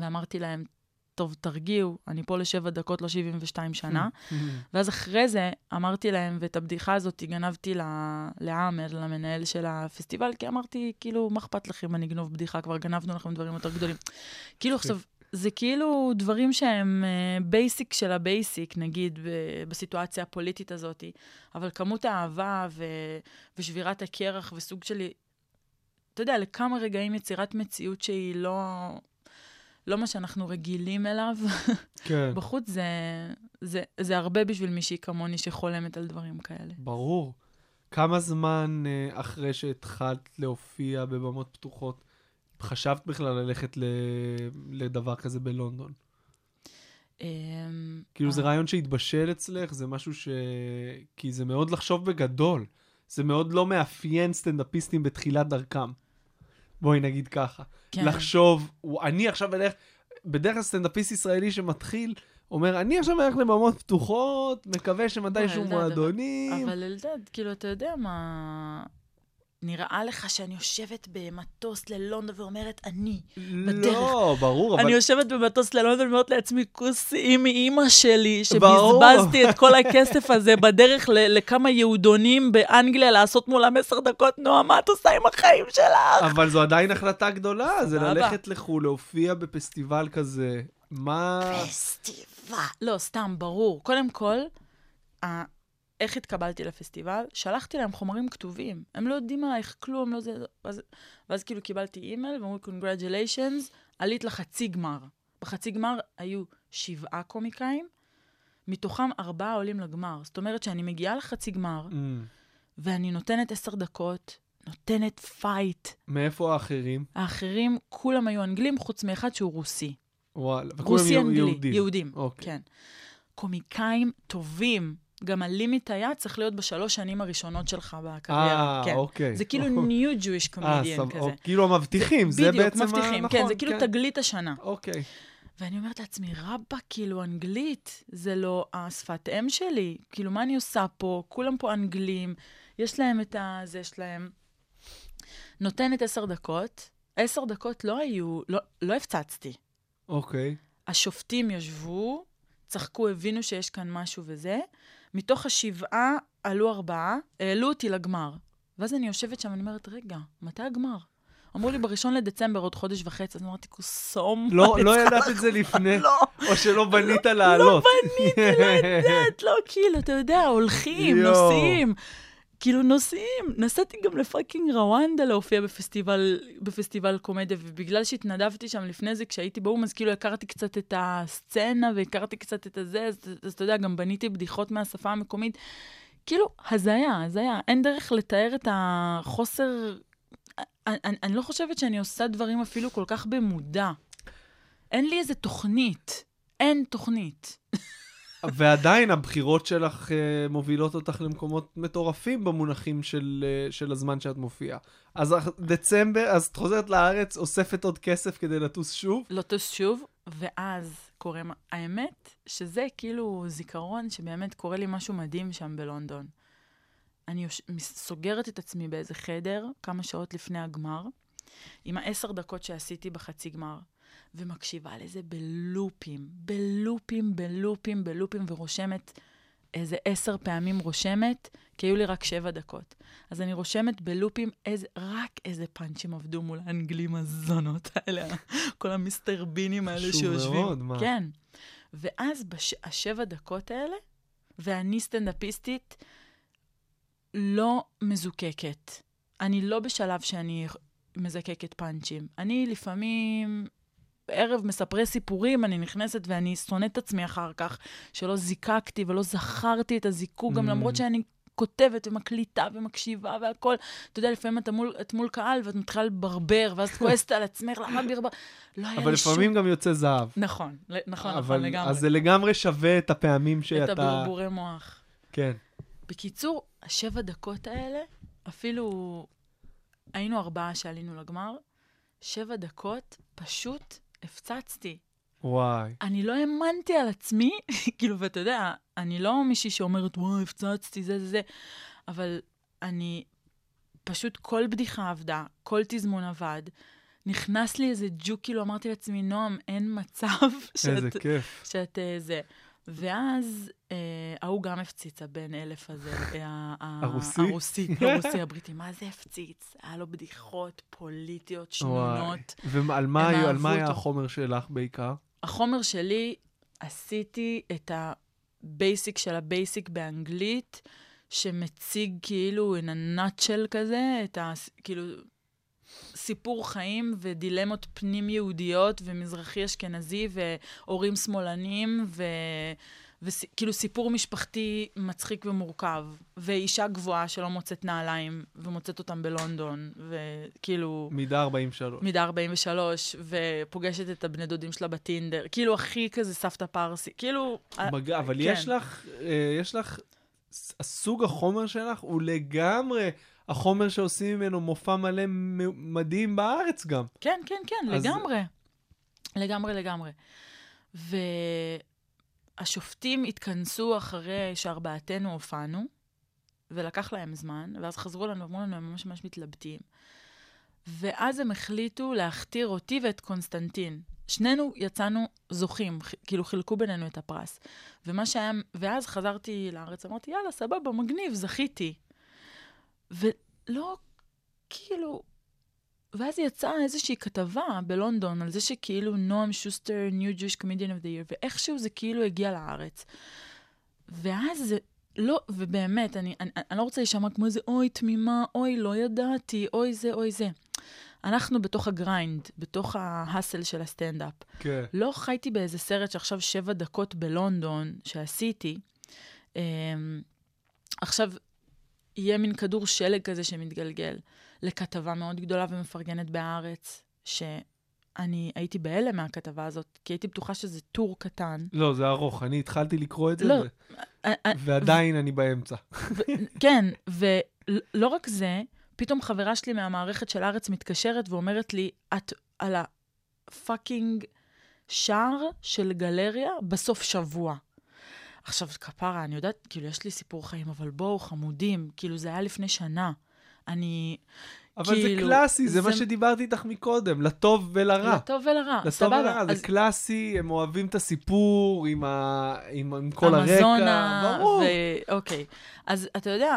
ואמרתי להם, טוב, תרגיעו, אני פה לשבע דקות, לא שבעים ושתיים שנה. ואז אחרי זה אמרתי להם, ואת הבדיחה הזאת גנבתי לעמר, למנהל של הפסטיבל, כי אמרתי, כאילו, מה אכפת לכם, אני גנוב בדיחה, כבר גנבנו לכם דברים יותר גדולים. כאילו, עכשיו, זה כאילו דברים שהם בייסיק של הבייסיק, נגיד, בסיטואציה הפוליטית הזאת, אבל כמות האהבה ושבירת הקרח וסוג שלי, אתה יודע, לכמה רגעים יצירת מציאות שהיא לא... לא מה שאנחנו רגילים אליו. כן. בחוץ זה, זה, זה הרבה בשביל מישהי כמוני שחולמת על דברים כאלה. ברור. כמה זמן אחרי שהתחלת להופיע בבמות פתוחות, חשבת בכלל ללכת לדבר כזה בלונדון? כאילו זה רעיון שהתבשל אצלך, זה משהו ש... כי זה מאוד לחשוב בגדול. זה מאוד לא מאפיין סטנדאפיסטים בתחילת דרכם. בואי נגיד ככה, כן. לחשוב, אני עכשיו אלך, בדרך כלל סטנדאפיסט ישראלי שמתחיל, אומר, אני עכשיו אלך לבמות פתוחות, מקווה שמתישהו מועדונים. אבל אלדד, כאילו, אתה יודע מה, נראה לך שאני יושבת במטוס ללונדון ואומרת, אני, בדרך. לא, ברור, אבל... אני יושבת במטוס ללונדון ואומרת לעצמי, כוסי מאמא שלי, שבזבזתי את כל הכסף הזה בדרך ל- לכמה יהודונים באנגליה לעשות מולם עשר דקות, נועם, מה את עושה עם החיים שלך? אבל זו עדיין החלטה גדולה, זה ללכת לחו"ל, להופיע בפסטיבל כזה. מה... פסטיבל. לא, סתם, ברור. קודם כל, ה... איך התקבלתי לפסטיבל? שלחתי להם חומרים כתובים. הם לא יודעים מה, איך כלום, לא זה... ואז, ואז כאילו קיבלתי אימייל, ואמרו, "Congratulations", עלית לחצי גמר. בחצי גמר היו שבעה קומיקאים, מתוכם ארבעה עולים לגמר. זאת אומרת שאני מגיעה לחצי גמר, mm. ואני נותנת עשר דקות, נותנת פייט. מאיפה האחרים? האחרים, כולם היו אנגלים, חוץ מאחד שהוא רוסי. וואלה, וכולם יהודים. רוסי אנגלי, יהודים, okay. כן. קומיקאים טובים, גם הלימיט היה צריך להיות בשלוש שנים הראשונות שלך בקריירה. אה, כן. אוקיי. זה כאילו ניו ג'ויש קומדיאן כזה. כאילו המבטיחים, זה, זה בעצם ה... בדיוק, מבטיחים, נכון, כן, זה כאילו כן. תגלית השנה. אוקיי. ואני אומרת לעצמי, רבא, כאילו אנגלית, זה לא השפת אם שלי. כאילו, מה אני עושה פה? כולם פה אנגלים, יש להם את ה... זה יש להם... נותנת עשר דקות, עשר דקות לא היו, לא, לא הפצצתי. אוקיי. השופטים יושבו, צחקו, הבינו שיש כאן משהו וזה, מתוך השבעה עלו ארבעה, העלו אותי לגמר. ואז אני יושבת שם, אני אומרת, רגע, מתי הגמר? אמרו לי, בראשון לדצמבר, עוד חודש וחצי, אז אמרתי, כוסום. לא ידעת את זה לפני, או שלא בנית לעלות. לא בניתי, לא יודעת, לא, כאילו, אתה יודע, הולכים, נוסעים. כאילו, נוסעים. נסעתי גם לפאקינג רואנדה להופיע בפסטיבל, בפסטיבל קומדיה, ובגלל שהתנדבתי שם לפני זה, כשהייתי באום, אז כאילו הכרתי קצת את הסצנה, והכרתי קצת את הזה, אז, אז, אז אתה יודע, גם בניתי בדיחות מהשפה המקומית. כאילו, הזיה, הזיה. אין דרך לתאר את החוסר... אני, אני לא חושבת שאני עושה דברים אפילו כל כך במודע. אין לי איזה תוכנית. אין תוכנית. ועדיין הבחירות שלך uh, מובילות אותך למקומות מטורפים במונחים של, uh, של הזמן שאת מופיעה. אז דצמבר, אז את חוזרת לארץ, אוספת עוד כסף כדי לטוס שוב? לטוס שוב, ואז קורה... האמת שזה כאילו זיכרון שבאמת קורה לי משהו מדהים שם בלונדון. אני סוגרת את עצמי באיזה חדר, כמה שעות לפני הגמר, עם העשר דקות שעשיתי בחצי גמר. ומקשיבה לזה בלופים, בלופים, בלופים, בלופים, ורושמת איזה עשר פעמים רושמת, כי היו לי רק שבע דקות. אז אני רושמת בלופים, איזה, רק איזה פאנצ'ים עבדו מול האנגלים הזונות האלה, כל המיסטר בינים האלה שיושבים. חשוב מאוד, מה? כן. ואז בש... השבע דקות האלה, ואני סטנדאפיסטית לא מזוקקת. אני לא בשלב שאני מזקקת פאנצ'ים. אני לפעמים... ערב מספרי סיפורים, אני נכנסת ואני שונאת את עצמי אחר כך, שלא זיקקתי ולא זכרתי את הזיקוק, גם למרות שאני כותבת ומקליטה ומקשיבה והכל. אתה יודע, לפעמים אתה מול, את מול קהל ואת מתחילה לברבר, ואז כועסת על עצמך, למה ברבר? לא היה אבל לפעמים שום... גם יוצא זהב. נכון, נכון, אבל, נכון, לגמרי. אז זה לגמרי שווה את הפעמים שאתה... את הברבורי מוח. כן. בקיצור, השבע דקות האלה, אפילו היינו ארבעה שעלינו לגמר, שבע דקות פשוט הפצצתי. וואי. אני לא האמנתי על עצמי, כאילו, ואתה יודע, אני לא מישהי שאומרת, וואי, הפצצתי, זה, זה, זה, אבל אני, פשוט כל בדיחה עבדה, כל תזמון עבד, נכנס לי איזה ג'וק, כאילו, אמרתי לעצמי, נועם, אין מצב שאת... איזה כיף. שאת זה. ואז, ההוא גם הפציצה בין אלף הזה. הרוסי? הרוסי, הרוסי הבריטי. מה זה הפציץ? היה לו בדיחות פוליטיות, שנונות. ועל מה היה החומר שלך בעיקר? החומר שלי, עשיתי את הבייסיק של הבייסיק באנגלית, שמציג כאילו, in a nutshell כזה, את ה... כאילו... סיפור חיים ודילמות פנים יהודיות ומזרחי אשכנזי והורים שמאלנים וכאילו סיפור משפחתי מצחיק ומורכב ואישה גבוהה שלא מוצאת נעליים ומוצאת אותם בלונדון וכאילו... מידה ארבעים ושלוש. מידה ארבעים ושלוש ופוגשת את הבני דודים שלה בטינדר. כאילו הכי כזה סבתא פרסי. כאילו... מגע, אבל יש לך... יש לך... הסוג החומר שלך הוא לגמרי... החומר שעושים ממנו מופע מלא מדהים בארץ גם. כן, כן, כן, אז... לגמרי. לגמרי, לגמרי. והשופטים התכנסו אחרי שארבעתנו הופענו, ולקח להם זמן, ואז חזרו לנו, אמרו לנו, הם ממש ממש מתלבטים. ואז הם החליטו להכתיר אותי ואת קונסטנטין. שנינו יצאנו זוכים, כאילו חילקו בינינו את הפרס. ומה שהיה, ואז חזרתי לארץ, אמרתי, יאללה, סבבה, מגניב, זכיתי. ולא, כאילו, ואז יצאה איזושהי כתבה בלונדון על זה שכאילו נועם שוסטר, New Jewish Comedian of the Year, ואיכשהו זה כאילו הגיע לארץ. ואז, לא, ובאמת, אני, אני, אני לא רוצה לשמוע כמו איזה, אוי, תמימה, אוי, לא ידעתי, אוי זה, אוי זה. אנחנו בתוך הגריינד, בתוך ההסל של הסטנד-אפ. כן. לא חייתי באיזה סרט שעכשיו שבע דקות בלונדון שעשיתי. עכשיו, יהיה מין כדור שלג כזה שמתגלגל לכתבה מאוד גדולה ומפרגנת בארץ, שאני הייתי בהלם מהכתבה הזאת, כי הייתי בטוחה שזה טור קטן. לא, זה ארוך. אני התחלתי לקרוא את זה, לא, ו... ועדיין ו... אני באמצע. ו... כן, ולא רק זה, פתאום חברה שלי מהמערכת של הארץ מתקשרת ואומרת לי, את על הפאקינג שער של גלריה בסוף שבוע. עכשיו, כפרה, אני יודעת, כאילו, יש לי סיפור חיים, אבל בואו, חמודים, כאילו, זה היה לפני שנה. אני, אבל כאילו... אבל זה קלאסי, זה, זה מה שדיברתי איתך מקודם, לטוב ולרע. לטוב ולרע, לטוב סבבה. לטוב ולרע, אז... זה קלאסי, הם אוהבים את הסיפור עם, ה... עם, עם כל המזונה, הרקע. ברור. ו... אוקיי, אז אתה יודע,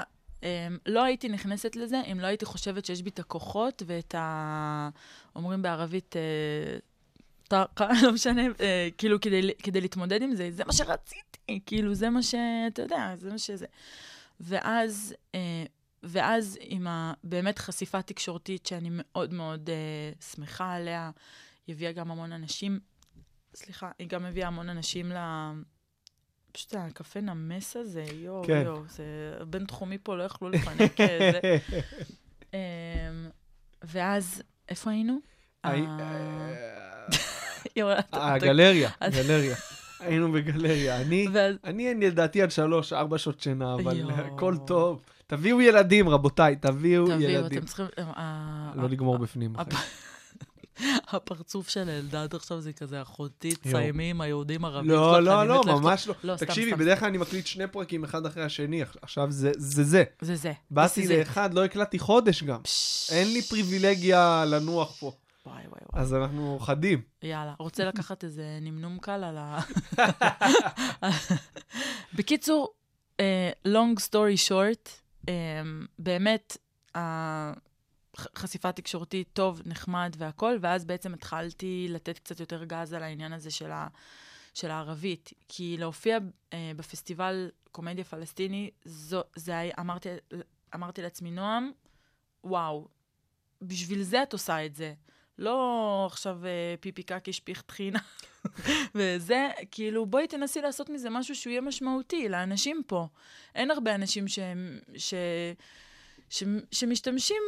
לא הייתי נכנסת לזה, אם לא הייתי חושבת שיש בי את הכוחות ואת ה... אומרים בערבית... לא משנה, כאילו, כדי להתמודד עם זה, זה מה שרציתי, כאילו, זה מה שאתה יודע, זה מה שזה. ואז, ואז עם באמת חשיפה תקשורתית שאני מאוד מאוד שמחה עליה, היא הביאה גם המון אנשים, סליחה, היא גם הביאה המון אנשים ל... פשוט הקפה נמס הזה, יו, יו, בין תחומי פה לא יכלו לפנק איזה. ואז, איפה היינו? הגלריה, גלריה. היינו בגלריה. אני אין ידעתי עד שלוש, ארבע שעות שינה, אבל הכל טוב. תביאו ילדים, רבותיי, תביאו ילדים. לא לגמור בפנים. הפרצוף של אלדד עכשיו זה כזה אחותי, ציימים, היהודים ערבים. לא, לא, לא, ממש לא. תקשיבי, בדרך כלל אני מקליט שני פרקים אחד אחרי השני, עכשיו זה זה. זה זה. באתי לאחד, לא הקלטתי חודש גם. אין לי פריבילגיה לנוח פה. וואי, וואי, וואי. אז אנחנו חדים. יאללה, רוצה לקחת איזה נמנום קל על ה... בקיצור, uh, long story short, um, באמת, החשיפה uh, תקשורתית טוב, נחמד והכל, ואז בעצם התחלתי לתת קצת יותר גז על העניין הזה של, ה, של הערבית, כי להופיע uh, בפסטיבל קומדיה פלסטיני, זו, זה היה, אמרתי, אמרתי לעצמי, נועם, וואו, בשביל זה את עושה את זה. לא עכשיו פיפי קקי שפיך תחינה. וזה, כאילו, בואי תנסי לעשות מזה משהו שהוא יהיה משמעותי לאנשים פה. אין הרבה אנשים שהם, ש... ש... שמשתמשים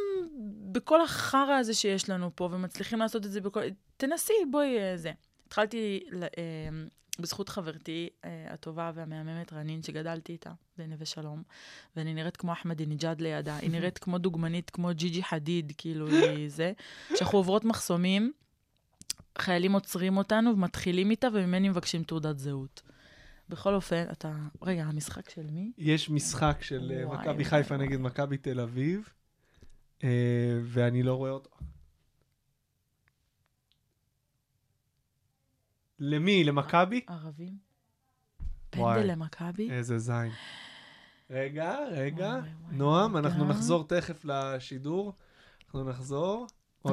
בכל החרה הזה שיש לנו פה, ומצליחים לעשות את זה בכל... תנסי, בואי זה. התחלתי, בזכות חברתי הטובה והמהממת רנין, שגדלתי איתה, בנווה שלום, ואני נראית כמו אחמדי ניג'אד לידה, היא נראית כמו דוגמנית, כמו ג'יג'י חדיד, כאילו, זה. שאנחנו עוברות מחסומים, חיילים עוצרים אותנו ומתחילים איתה, וממני מבקשים תעודת זהות. בכל אופן, אתה... רגע, המשחק של מי? יש משחק של מכבי חיפה נגד מכבי תל אביב, ואני לא רואה אותו. למי? למכבי? ערבים. פנדל למכבי? איזה זין. רגע, רגע. נועם, אנחנו נחזור תכף לשידור. אנחנו נחזור.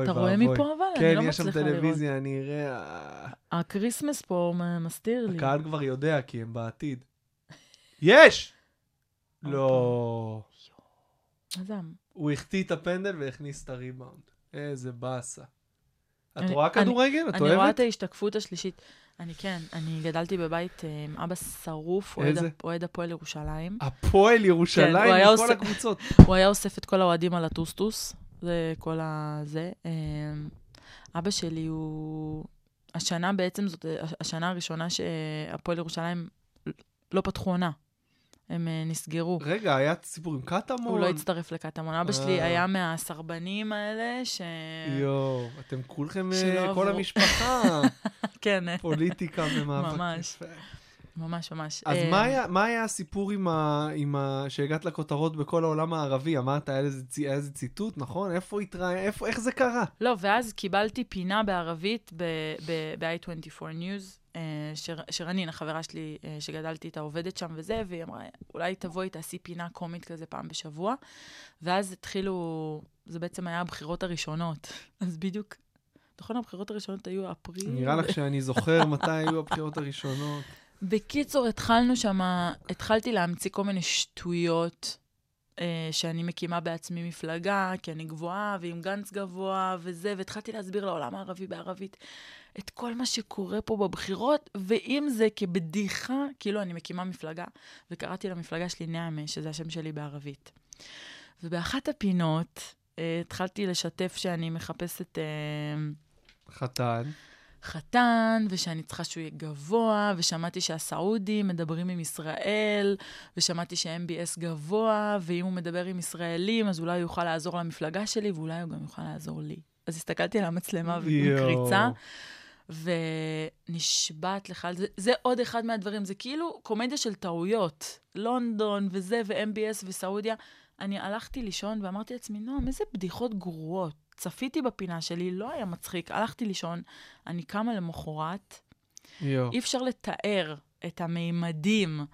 אתה רואה מפה אבל? כן, יש שם טלוויזיה, אני אראה... הקריסמס פה מסתיר לי. הקהל כבר יודע, כי הם בעתיד. יש! לא. מזם. הוא החטיא את הפנדל והכניס את הריבאונד. איזה באסה. את רואה כדורגל? את אוהבת? אני רואה את ההשתקפות השלישית. אני כן, אני גדלתי בבית עם אבא שרוף, אוהד הפועל ירושלים. הפועל ירושלים? מכל הקבוצות. הוא היה אוסף את כל האוהדים על הטוסטוס. זה כל הזה. אבא שלי הוא... השנה בעצם, זאת השנה הראשונה שהפועל ירושלים לא פתחו עונה. הם נסגרו. רגע, היה סיפור עם קטמון? הוא לא הצטרף לקטמון. אבא שלי היה מהסרבנים האלה ש... יו, אתם כולכם, כל המשפחה. כן. פוליטיקה ומאבק. ממש. ממש, ממש. אז מה היה הסיפור עם ה... שהגעת לכותרות בכל העולם הערבי? אמרת, היה איזה ציטוט, נכון? איפה התראה? איך זה קרה? לא, ואז קיבלתי פינה בערבית ב-איי עשרים וארבע News, שרנין, החברה שלי שגדלתי איתה, עובדת שם וזה, והיא אמרה, אולי תבואי, תעשי פינה קומית כזה פעם בשבוע, ואז התחילו, זה בעצם היה הבחירות הראשונות, אז בדיוק, נכון, הבחירות הראשונות היו אפריל. נראה לך שאני זוכר מתי היו הבחירות הראשונות. בקיצור, התחלנו שם, התחלתי להמציא כל מיני שטויות, שאני מקימה בעצמי מפלגה, כי אני גבוהה, ועם גנץ גבוה, וזה, והתחלתי להסביר לעולם הערבי בערבית, את כל מה שקורה פה בבחירות, ואם זה כבדיחה, כאילו אני מקימה מפלגה, וקראתי למפלגה שלי נעמה, שזה השם שלי בערבית. ובאחת הפינות, התחלתי לשתף שאני מחפשת... חתן. חתן, ושאני צריכה שהוא יהיה גבוה, ושמעתי שהסעודים מדברים עם ישראל, ושמעתי ש-אם בי אס גבוה, ואם הוא מדבר עם ישראלים, אז אולי הוא יוכל לעזור למפלגה שלי, ואולי הוא גם יוכל לעזור לי. אז הסתכלתי על המצלמה וקריצה, ונשבעת לך, זה, זה עוד אחד מהדברים, זה כאילו קומדיה של טעויות, לונדון וזה, ו-אם בי אס וסעודיה. אני הלכתי לישון ואמרתי לעצמי, נועם, איזה בדיחות גרועות. צפיתי בפינה שלי, לא היה מצחיק, הלכתי לישון, אני קמה למחרת, אי אפשר לתאר את המימדים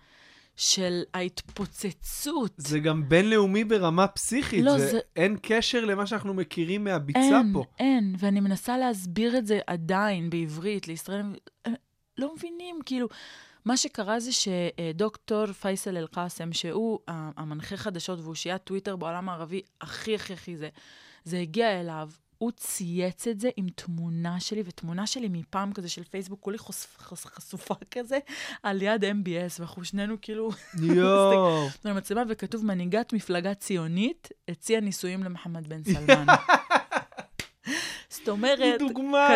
של ההתפוצצות. זה גם בינלאומי ברמה פסיכית, לא, זה... זה... אין קשר למה שאנחנו מכירים מהביצה אין, פה. אין, אין, ואני מנסה להסביר את זה עדיין בעברית, לישראל, לא מבינים, כאילו, מה שקרה זה שדוקטור פייסל אל-קאסם, שהוא המנחה חדשות והוא שיהיה טוויטר בעולם הערבי הכי הכי הכי זה, זה הגיע אליו, הוא צייץ את זה עם תמונה שלי, ותמונה שלי מפעם כזה של פייסבוק, כולי חושף, חוש, חשופה כזה, על יד אם בי אס, ואנחנו שנינו כאילו... יואו! מצלמה וכתוב, מנהיגת מפלגה ציונית, הציעה נישואים למחמד בן סלמן. זאת אומרת... דוגמה,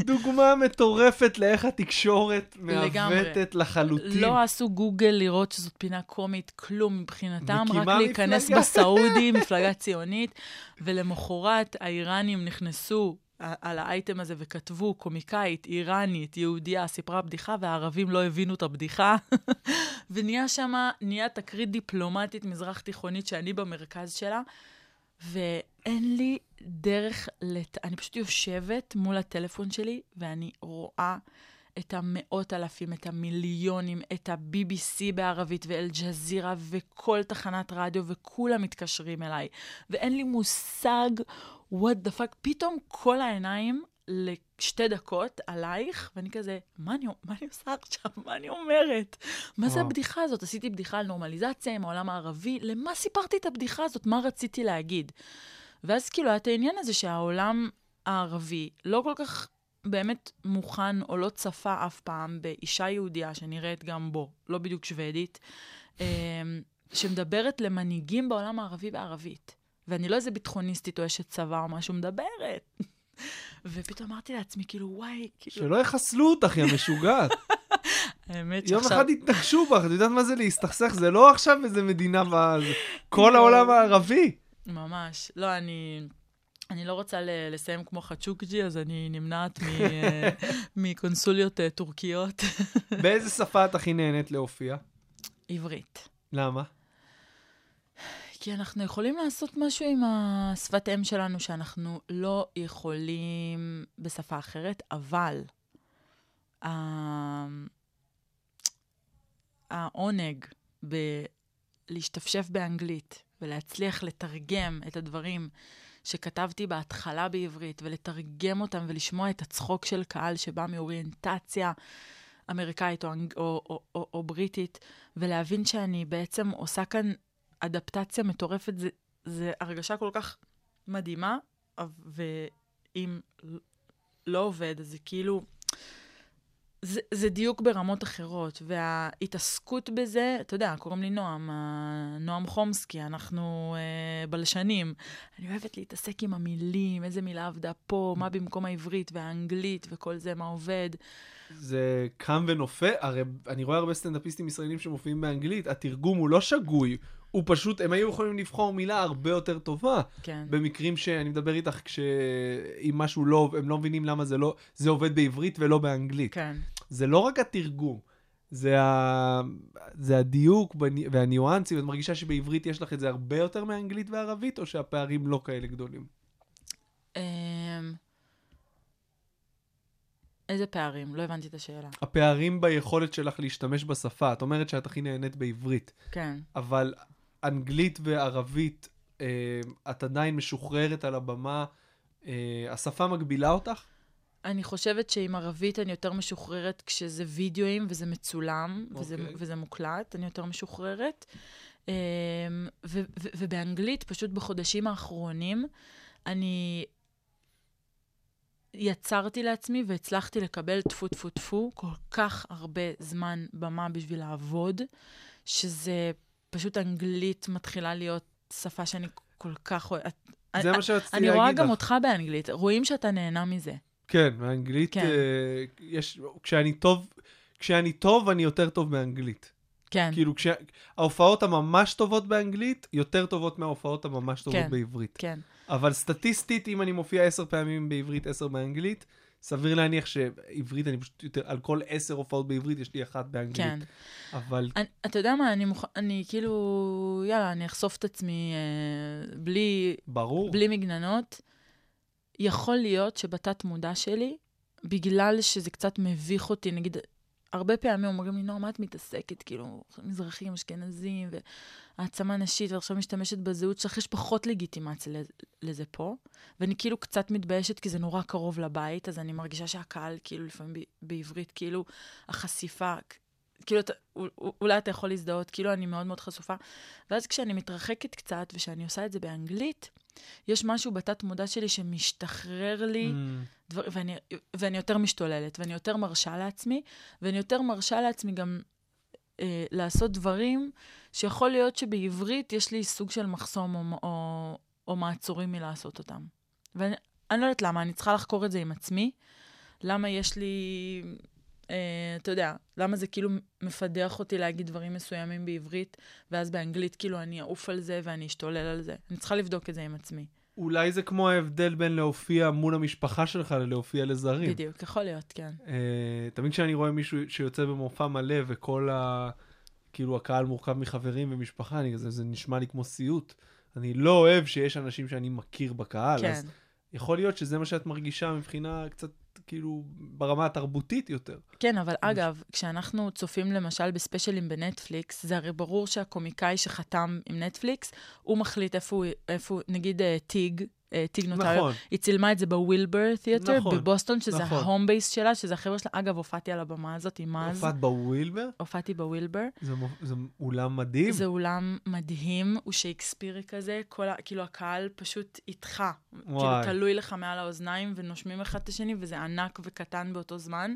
דוגמה מטורפת לאיך התקשורת מעוותת לחלוטין. לא עשו גוגל לראות שזאת פינה קומית, כלום מבחינתם, רק להיכנס בסעודי, מפלגה ציונית, ולמחרת האיראנים נכנסו על האייטם הזה וכתבו, קומיקאית, איראנית, יהודיה, סיפרה בדיחה, והערבים לא הבינו את הבדיחה. ונהיה שם, נהיה תקרית דיפלומטית מזרח תיכונית שאני במרכז שלה, ואין לי דרך, לת... אני פשוט יושבת מול הטלפון שלי, ואני רואה את המאות אלפים, את המיליונים, את הבי בי סי בערבית, ואל-ג'זירה, וכל תחנת רדיו, וכולם מתקשרים אליי. ואין לי מושג, what the fuck, פתאום כל העיניים לשתי דקות עלייך, ואני כזה, מה אני, מה אני עושה עכשיו? מה אני אומרת? מה זה הבדיחה הזאת? עשיתי בדיחה על נורמליזציה עם העולם הערבי, למה סיפרתי את הבדיחה הזאת? מה רציתי להגיד? ואז כאילו, היה את העניין הזה שהעולם הערבי לא כל כך באמת מוכן או לא צפה אף פעם באישה יהודיה שנראית גם בו, לא בדיוק שוודית, שמדברת למנהיגים בעולם הערבי בערבית. ואני לא איזה ביטחוניסטית או אשת צבא או משהו מדברת. ופתאום אמרתי לעצמי, כאילו, וואי, כאילו... שלא יחסלו אותך, היא המשוגעת. האמת שעכשיו... יום אחד התנחשו בך, את יודעת מה זה להסתכסך? זה לא עכשיו איזה מדינה, כל העולם הערבי. ממש. לא, אני... אני לא רוצה לסיים כמו חצ'וקג'י, אז אני נמנעת מקונסוליות טורקיות. באיזה שפה את הכי נהנית להופיע? עברית. למה? כי אנחנו יכולים לעשות משהו עם השפת אם שלנו, שאנחנו לא יכולים בשפה אחרת, אבל העונג בלהשתפשף באנגלית, ולהצליח לתרגם את הדברים שכתבתי בהתחלה בעברית, ולתרגם אותם ולשמוע את הצחוק של קהל שבא מאוריינטציה אמריקאית או, או, או, או, או בריטית, ולהבין שאני בעצם עושה כאן אדפטציה מטורפת, זה, זה הרגשה כל כך מדהימה, ואם לא עובד, אז זה כאילו, זה, זה דיוק ברמות אחרות, וההתעסקות בזה, אתה יודע, קוראים לי נועם, נועם חומסקי, אנחנו אה, בלשנים, אני אוהבת להתעסק עם המילים, איזה מילה עבדה פה, מה במקום העברית והאנגלית וכל זה, מה עובד. זה קם ונופל, הרי אני רואה הרבה סטנדאפיסטים ישראלים שמופיעים באנגלית, התרגום הוא לא שגוי, הוא פשוט, הם היו יכולים לבחור מילה הרבה יותר טובה. כן. במקרים שאני מדבר איתך, כשאם משהו לא, הם לא מבינים למה זה לא, זה עובד בעברית ולא באנגלית. כן. זה לא רק התרגום, זה, ה... זה הדיוק בני... והניואנסים, ואת מרגישה שבעברית יש לך את זה הרבה יותר מאנגלית וערבית, או שהפערים לא כאלה גדולים? איזה פערים? לא הבנתי את השאלה. הפערים ביכולת שלך להשתמש בשפה. את אומרת שאת הכי נהנית בעברית. כן. אבל... אנגלית וערבית, את עדיין משוחררת על הבמה, השפה מגבילה אותך? אני חושבת שעם ערבית אני יותר משוחררת כשזה וידאוים וזה מצולם וזה מוקלט, אני יותר משוחררת. ובאנגלית, פשוט בחודשים האחרונים, אני יצרתי לעצמי והצלחתי לקבל טפו טפו טפו כל כך הרבה זמן במה בשביל לעבוד, שזה... פשוט אנגלית מתחילה להיות שפה שאני כל כך... זה מה שרציתי להגיד לך. אני רואה גם אותך באנגלית. רואים שאתה נהנה מזה. כן, באנגלית יש... כשאני טוב, כשאני טוב, אני יותר טוב באנגלית. כן. כאילו, ההופעות הממש טובות באנגלית, יותר טובות מההופעות הממש טובות בעברית. כן. אבל סטטיסטית, אם אני מופיע עשר פעמים בעברית, עשר באנגלית, סביר להניח שעברית, אני פשוט יותר, על כל עשר הופעות בעברית, יש לי אחת באנגלית. כן. אבל... אני, אתה יודע מה, אני, מוכ... אני כאילו, יאללה, אני אחשוף את עצמי אה, בלי... ברור. בלי מגננות. יכול להיות שבתת מודע שלי, בגלל שזה קצת מביך אותי, נגיד, הרבה פעמים אומרים לי, נורא, מה את מתעסקת? כאילו, מזרחים, אשכנזים, והעצמה נשית, ועכשיו משתמשת בזהות שלך, יש פחות לגיטימציה לזה פה, ואני כאילו קצת מתביישת, כי זה נורא קרוב לבית, אז אני מרגישה שהקהל, כאילו, לפעמים בעברית, כאילו, החשיפה, כאילו, אולי אתה יכול להזדהות, כאילו, אני מאוד מאוד חשופה, ואז כשאני מתרחקת קצת, ושאני עושה את זה באנגלית, יש משהו בתת מודע שלי שמשתחרר לי, דבר, ואני, ואני יותר משתוללת, ואני יותר מרשה לעצמי, ואני יותר מרשה לעצמי גם אה, לעשות דברים שיכול להיות שבעברית יש לי סוג של מחסום או, או, או מעצורים מלעשות אותם. ואני אני לא יודעת למה, אני צריכה לחקור את זה עם עצמי, למה יש לי, אה, אתה יודע, למה זה כאילו מפדח אותי להגיד דברים מסוימים בעברית, ואז באנגלית כאילו אני אעוף על זה ואני אשתולל על זה. אני צריכה לבדוק את זה עם עצמי. אולי זה כמו ההבדל בין להופיע מול המשפחה שלך ללהופיע לזרים. בדיוק, יכול להיות, כן. Uh, תמיד כשאני רואה מישהו שיוצא במופע מלא, וכל ה... כאילו הקהל מורכב מחברים ומשפחה, אני, זה, זה נשמע לי כמו סיוט. אני לא אוהב שיש אנשים שאני מכיר בקהל. כן. אז יכול להיות שזה מה שאת מרגישה מבחינה קצת, כאילו, ברמה התרבותית יותר. כן, אבל אגב, כשאנחנו צופים למשל בספיישלים בנטפליקס, זה הרי ברור שהקומיקאי שחתם עם נטפליקס, הוא מחליט איפה הוא, נגיד, טיג, תיג נוטריו. היא צילמה את זה בווילבר תיאטר, בבוסטון, שזה ההום בייס שלה, שזה החבר'ה שלה. אגב, הופעתי על הבמה הזאת עם אז. הופעת בווילבר? הופעתי בווילבר. זה אולם מדהים? זה אולם מדהים, הוא שייקספירי כזה, כאילו הקהל פשוט איתך, כאילו תלוי לך מעל האוזניים, ונושמים אחד את השני, וזה ענק וקטן באותו זמן,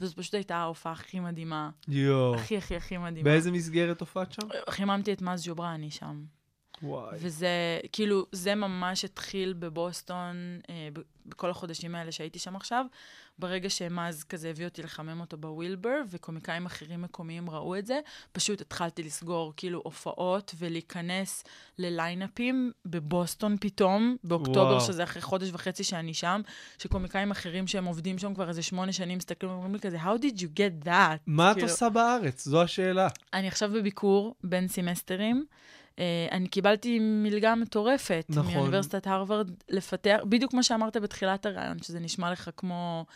וזאת פשוט הייתה ההופעה הכי מדהימה. יו. הכי הכי הכי מדהימה. באיזה מסגרת הופעת שם? חיממתי את מאז ג'וברני שם. וזה, כאילו, זה ממש התחיל בבוסטון, אה, בכל החודשים האלה שהייתי שם עכשיו, ברגע שמאז כזה הביא אותי לחמם אותו בווילבר, וקומיקאים אחרים מקומיים ראו את זה, פשוט התחלתי לסגור, כאילו, הופעות, ולהיכנס לליינאפים בבוסטון פתאום, באוקטובר, שזה אחרי חודש וחצי שאני שם, שקומיקאים אחרים שהם עובדים שם כבר איזה שמונה שנים, מסתכלים ואומרים לי כזה, "How did you get that?" מה את עושה בארץ? זו השאלה. אני עכשיו בביקור בין סמסטרים, אני קיבלתי מלגה מטורפת מאוניברסיטת הרווארד לפתח, בדיוק מה שאמרת בתחילת הרעיון, שזה נשמע לך כמו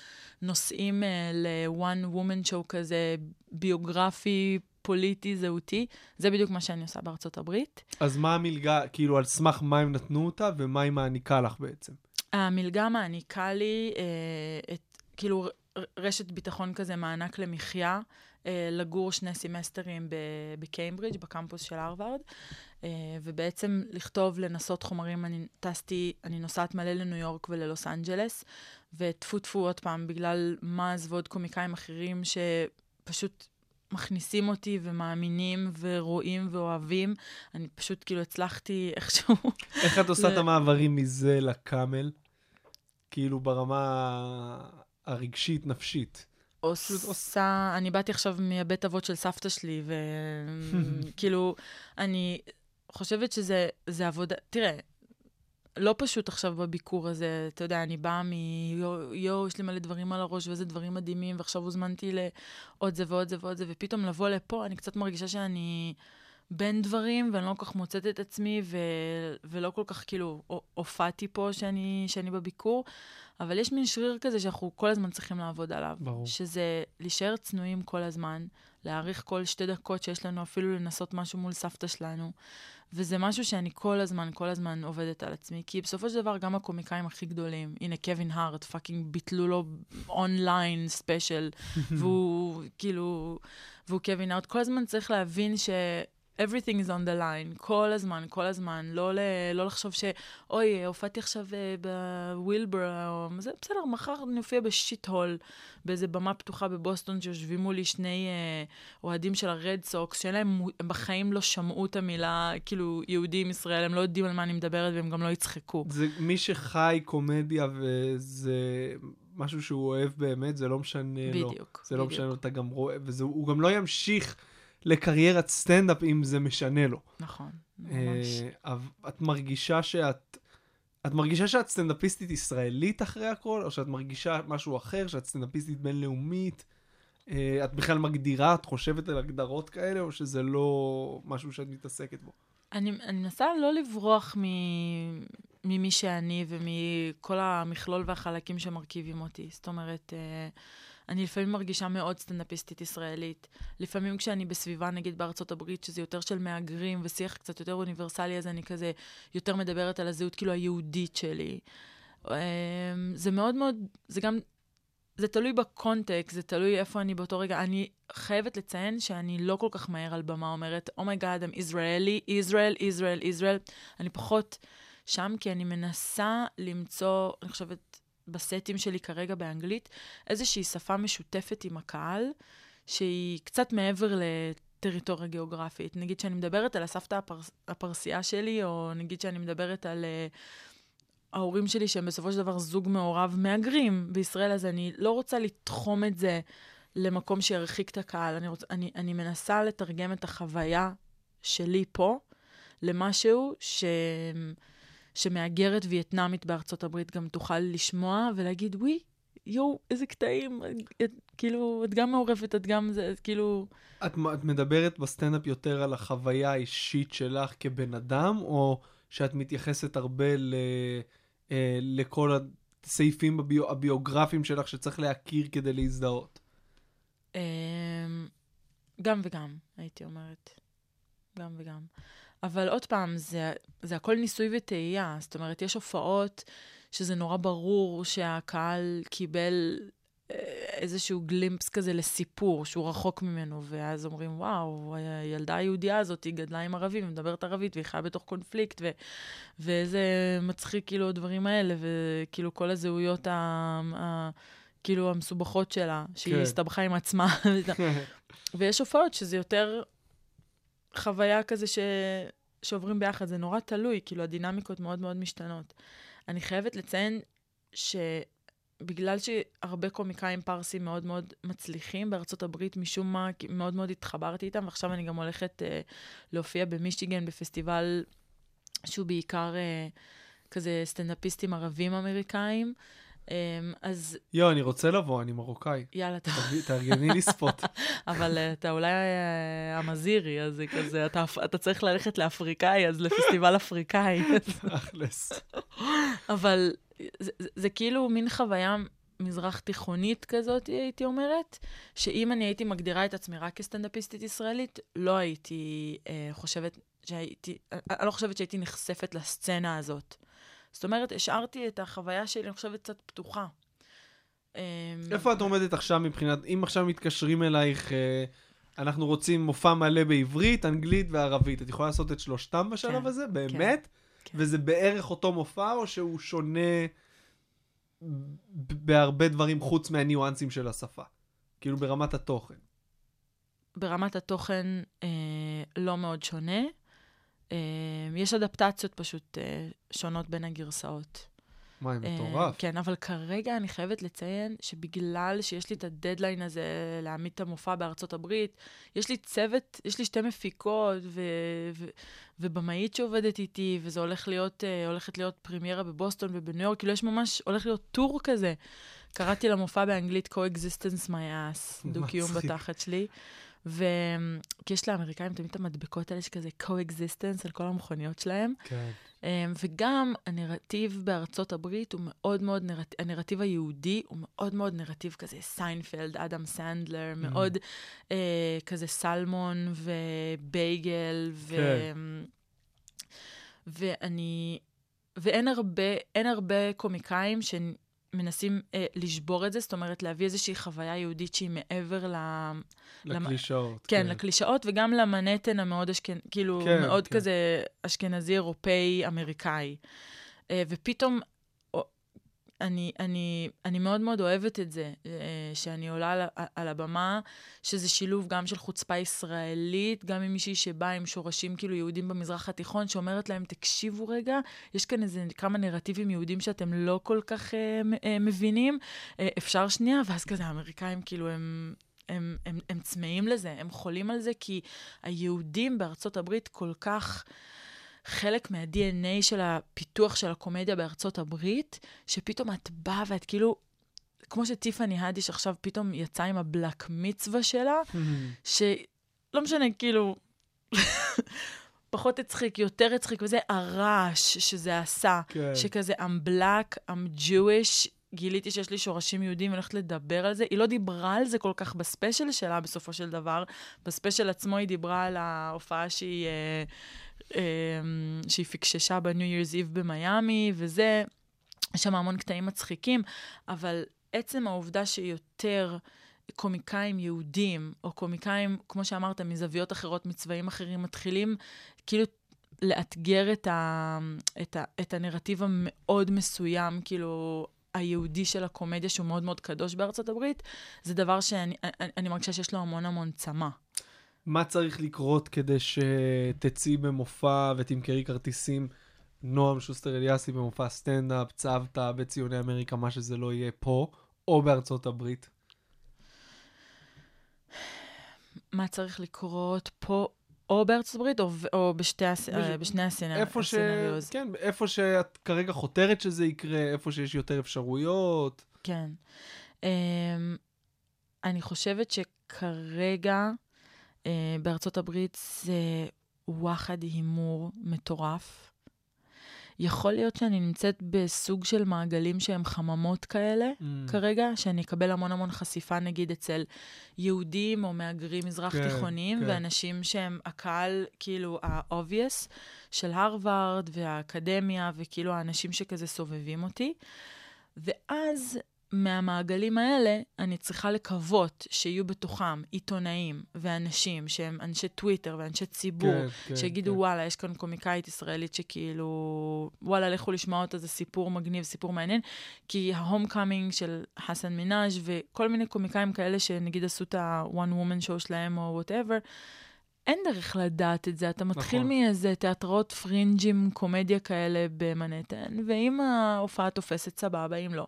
נושאים ל-one woman show כזה, ביוגרפי, פוליטי, זהותי. זה בדיוק מה שאני עושה בארצות הברית. אז מה המלגה, כאילו על סמך מה הם נתנו אותה, ומה היא מעניקה לך בעצם? המלגה מעניקה לי, כאילו רשת ביטחון כזה, מענק למחיה, לגור שני סמסטרים בקיימברידג' בקמפוס של הרווארד, ובעצם לכתוב, לנסות חומרים. אני טסתי, אני נוסעת מלא לניו יורק וללוס אנג'לס, וטפו טפו עוד פעם, בגלל מאז ועוד קומיקאים אחרים שפשוט מכניסים אותי ומאמינים ורואים ואוהבים, אני פשוט כאילו הצלחתי איכשהו. איך את עושה את המעברים מזה לקאמל? כאילו ברמה הרגשית, נפשית. עושה, אני באתי עכשיו מהבית אבות של סבתא שלי, וכאילו, אני חושבת שזה עבודה, תראה, לא פשוט עכשיו בביקור הזה, אתה יודע, אני באה מ... יו, יש לי מלא דברים על הראש, ואיזה דברים מדהימים, ועכשיו הוזמנתי לעוד זה ועוד זה ועוד זה, ופתאום לבוא לפה, אני קצת מרגישה שאני בין דברים, ואני לא כל כך מוצאת את עצמי, ו... ולא כל כך, כאילו, הופעתי פה שאני, שאני בביקור, אבל יש מין שריר כזה שאנחנו כל הזמן צריכים לעבוד עליו. ברור. שזה להישאר צנועים כל הזמן, להעריך כל שתי דקות שיש לנו, אפילו לנסות משהו מול סבתא שלנו. וזה משהו שאני כל הזמן, כל הזמן עובדת על עצמי, כי בסופו של דבר גם הקומיקאים הכי גדולים, הנה קווין הארט, פאקינג ביטלו לו אונליין ספיישל, והוא כאילו, והוא קווין הארט, כל הזמן צריך להבין ש... everything is on the line, כל הזמן, כל הזמן, לא, ל... לא לחשוב ש, אוי, הופעתי עכשיו בווילבר, או... זה בסדר, מחר אני הופיע בשיט-הול, באיזה במה פתוחה בבוסטון, שיושבים מולי שני אוהדים של הרד סוקס, שאין להם, הם בחיים לא שמעו את המילה, כאילו, יהודים, ישראל, הם לא יודעים על מה אני מדברת, והם גם לא יצחקו. זה מי שחי קומדיה, וזה... משהו שהוא אוהב באמת, זה לא משנה בדיוק, לו. בדיוק. זה לא בדיוק. משנה לו, אתה גם רואה, והוא גם לא ימשיך... לקריירת סטנדאפ, אם זה משנה לו. נכון, ממש. את מרגישה שאת... את מרגישה שאת סטנדאפיסטית ישראלית אחרי הכל, או שאת מרגישה משהו אחר, שאת סטנדאפיסטית בינלאומית? את בכלל מגדירה, את חושבת על הגדרות כאלה, או שזה לא משהו שאת מתעסקת בו? אני מנסה לא לברוח ממי שאני, ומכל המכלול והחלקים שמרכיבים אותי. זאת אומרת... אני לפעמים מרגישה מאוד סטנדאפיסטית ישראלית. לפעמים כשאני בסביבה, נגיד בארצות הברית, שזה יותר של מאגרים ושיח קצת יותר אוניברסלי, אז אני כזה יותר מדברת על הזהות כאילו היהודית שלי. זה מאוד מאוד, זה גם, זה תלוי בקונטקסט, זה תלוי איפה אני באותו רגע. אני חייבת לציין שאני לא כל כך מהר על במה אומרת, Oh my God, I'm Israeli, Israel, Israel, Israel. אני פחות שם, כי אני מנסה למצוא, אני חושבת, בסטים שלי כרגע באנגלית, איזושהי שפה משותפת עם הקהל, שהיא קצת מעבר לטריטוריה גיאוגרפית. נגיד שאני מדברת על הסבתא הפרס... הפרסייה שלי, או נגיד שאני מדברת על uh, ההורים שלי, שהם בסופו של דבר זוג מעורב מאגרים בישראל, אז אני לא רוצה לתחום את זה למקום שירחיק את הקהל. אני, רוצ... אני, אני מנסה לתרגם את החוויה שלי פה, למשהו ש... שמאגרת וייטנאמית בארצות הברית גם תוכל לשמוע ולהגיד, וואי, יו, איזה קטעים, את, כאילו, את גם מעורבת, את גם זה, את, כאילו... את, את מדברת בסטנדאפ יותר על החוויה האישית שלך כבן אדם, או שאת מתייחסת הרבה ל, אה, לכל הסעיפים הביו, הביוגרפיים שלך שצריך להכיר כדי להזדהות? אה, גם וגם, הייתי אומרת. גם וגם. אבל עוד פעם, זה, זה הכל ניסוי ותאייה. זאת אומרת, יש הופעות שזה נורא ברור שהקהל קיבל איזשהו גלימפס כזה לסיפור שהוא רחוק ממנו, ואז אומרים, וואו, הילדה היהודיה הזאת היא גדלה עם ערבים, מדברת ערבית, והיא חיה בתוך קונפליקט, ו- ואיזה מצחיק, כאילו, הדברים האלה, וכאילו, כל הזהויות ה- ה- כאילו, המסובכות שלה, שהיא הסתבכה עם עצמה. ויש הופעות שזה יותר חוויה כזה ש- שעוברים ביחד. זה נורא תלוי, כאילו, הדינמיקות מאוד מאוד משתנות. אני חייבת לציין ש... בגלל שהרבה קומיקאים פרסים מאוד מאוד מצליחים בארצות הברית, משום מה מאוד מאוד התחברתי איתם, ועכשיו אני גם הולכת אה, להופיע במישיגן, בפסטיבל שהוא בעיקר אה, כזה סטנדאפיסטים ערבים אמריקאים. אה, אז... יו, אני רוצה לבוא, אני מרוקאי. יאללה, אתה... תארגני לי ספוט. אבל אה, אתה אולי אה, המזירי, אז כזה, אתה, אתה צריך ללכת לאפריקאי, אז לפסטיבל אפריקאי. אכלס. אבל... זה, זה, זה כאילו מין חוויה מזרח תיכונית כזאת, הייתי אומרת, שאם אני הייתי מגדירה את עצמי רק כסטנדאפיסטית ישראלית, לא הייתי אה, חושבת שהייתי, אני לא חושבת שהייתי נחשפת לסצנה הזאת. זאת אומרת, השארתי את החוויה שלי, אני חושבת, קצת פתוחה. אה, איפה את עומדת עכשיו מבחינת, אם עכשיו מתקשרים אלייך, אה, אנחנו רוצים מופע מלא בעברית, אנגלית וערבית, את יכולה לעשות את שלושתם בשלב כן, הזה? באמת? כן. כן. וזה בערך אותו מופע, או שהוא שונה בהרבה דברים חוץ מהניואנסים של השפה? כאילו ברמת התוכן. ברמת התוכן אה, לא מאוד שונה. אה, יש אדפטציות פשוט אה, שונות בין הגרסאות. מה, היא מטורף. אה, כן, אבל כרגע אני חייבת לציין שבגלל שיש לי את הדדליין הזה להעמיד את המופע בארצות הברית, יש לי צוות, יש לי שתי מפיקות ו- ו- ובמאית שעובדת איתי, וזה הולך להיות, אה, הולכת להיות פרימיירה בבוסטון ובניו יורק, כאילו יש ממש, הולך להיות טור כזה. קראתי למופע באנגלית Co-existence my ass, דו-קיום בתחת שלי. וכי יש לאמריקאים תמיד את המדבקות האלה שכזה co-existence על כל המכוניות שלהם. כן. וגם הנרטיב בארצות הברית הוא מאוד מאוד, נרט... הנרטיב היהודי הוא מאוד מאוד נרטיב כזה סיינפלד, אדם סנדלר, mm. מאוד אה, כזה סלמון ובייגל. ו... כן. ואני, ואין הרבה, אין הרבה קומיקאים ש... מנסים אה, לשבור את זה, זאת אומרת, להביא איזושהי חוויה יהודית שהיא מעבר ל... לקלישאות. כן, כן, לקלישאות, וגם למנהטן המאוד אשכנ... כאילו, כן, מאוד כן. כזה אשכנזי, אירופאי, אמריקאי. אה, ופתאום, או, אני, אני, אני מאוד מאוד אוהבת את זה, אה, שאני עולה על, על הבמה, שזה שילוב גם של חוצפה ישראלית, גם עם מישהי שבא עם שורשים כאילו יהודים במזרח התיכון, שאומרת להם, תקשיבו רגע, יש כאן איזה כמה נרטיבים יהודים שאתם לא כל כך אה, אה, מבינים, אה, אפשר שנייה, ואז כזה האמריקאים כאילו הם... הם, הם, הם צמאים לזה, הם חולים על זה, כי היהודים בארצות הברית כל כך... חלק מה-די אן איי של הפיתוח של הקומדיה בארצות הברית, שפתאום את באה ואת כאילו, כמו שטיפני הדיש עכשיו פתאום יצאה עם הבלק מצווה שלה, שלא משנה, כאילו, פחות הצחיק, יותר הצחיק, וזה הרעש שזה עשה, שכזה, I'm black, I'm Jewish, גיליתי שיש לי שורשים יהודים, הולכת לדבר על זה. היא לא דיברה על זה כל כך בספיישל שלה, בסופו של דבר. בספיישל עצמו היא דיברה על ההופעה שהיא... שהיא פיקששה בניו יורס איב במייאמי, וזה, יש שם המון קטעים מצחיקים, אבל עצם העובדה שיותר קומיקאים יהודים, או קומיקאים, כמו שאמרת, מזוויות אחרות, מצבעים אחרים, מתחילים כאילו לאתגר את, ה, את, ה, את הנרטיב המאוד מסוים, כאילו היהודי של הקומדיה, שהוא מאוד מאוד קדוש בארצות הברית, זה דבר שאני אני, אני מרגישה שיש לו המון המון צמה. מה צריך לקרות כדי שתצאי במופע ותמכרי כרטיסים? נועם שוסטר אליאסי במופע סטנדאפ, צבתא, בציוני אמריקה, מה שזה לא יהיה פה, או בארצות הברית? מה צריך לקרות פה, או בארצות הברית, או, או בשתי, בשני הסנריוז? כן, איפה שאת כרגע חותרת שזה יקרה, איפה שיש יותר אפשרויות. כן. אני חושבת שכרגע... Uh, בארצות הברית זה וואחד הימור מטורף. יכול להיות שאני נמצאת בסוג של מעגלים שהם חממות כאלה, mm. כרגע, שאני אקבל המון המון חשיפה, נגיד, אצל יהודים או מהגרים מזרח כן, תיכונים, כן. ואנשים שהם הקהל, כאילו, ה-obvious של הרווארד והאקדמיה, וכאילו, האנשים שכזה סובבים אותי. ואז מהמעגלים האלה אני צריכה לקוות שיהיו בתוכם עיתונאים ואנשים שהם אנשי טוויטר ואנשי ציבור, כן, שיגידו כן. וואלה, יש כאן קומיקאית ישראלית שכאילו, וואלה, לכו לשמוע אותה, זה סיפור מגניב, סיפור מעניין, כי ההום קאמינג של חסן מנאז' וכל מיני קומיקאים כאלה שנגיד עשו את ה-one woman show שלהם או whatever, אין דרך לדעת את זה, אתה מתחיל נכון. מאיזה תיאטרות פרינג'ים, קומדיה כאלה במנהטן, ואם ההופעה תופסת סבבה, אם לא.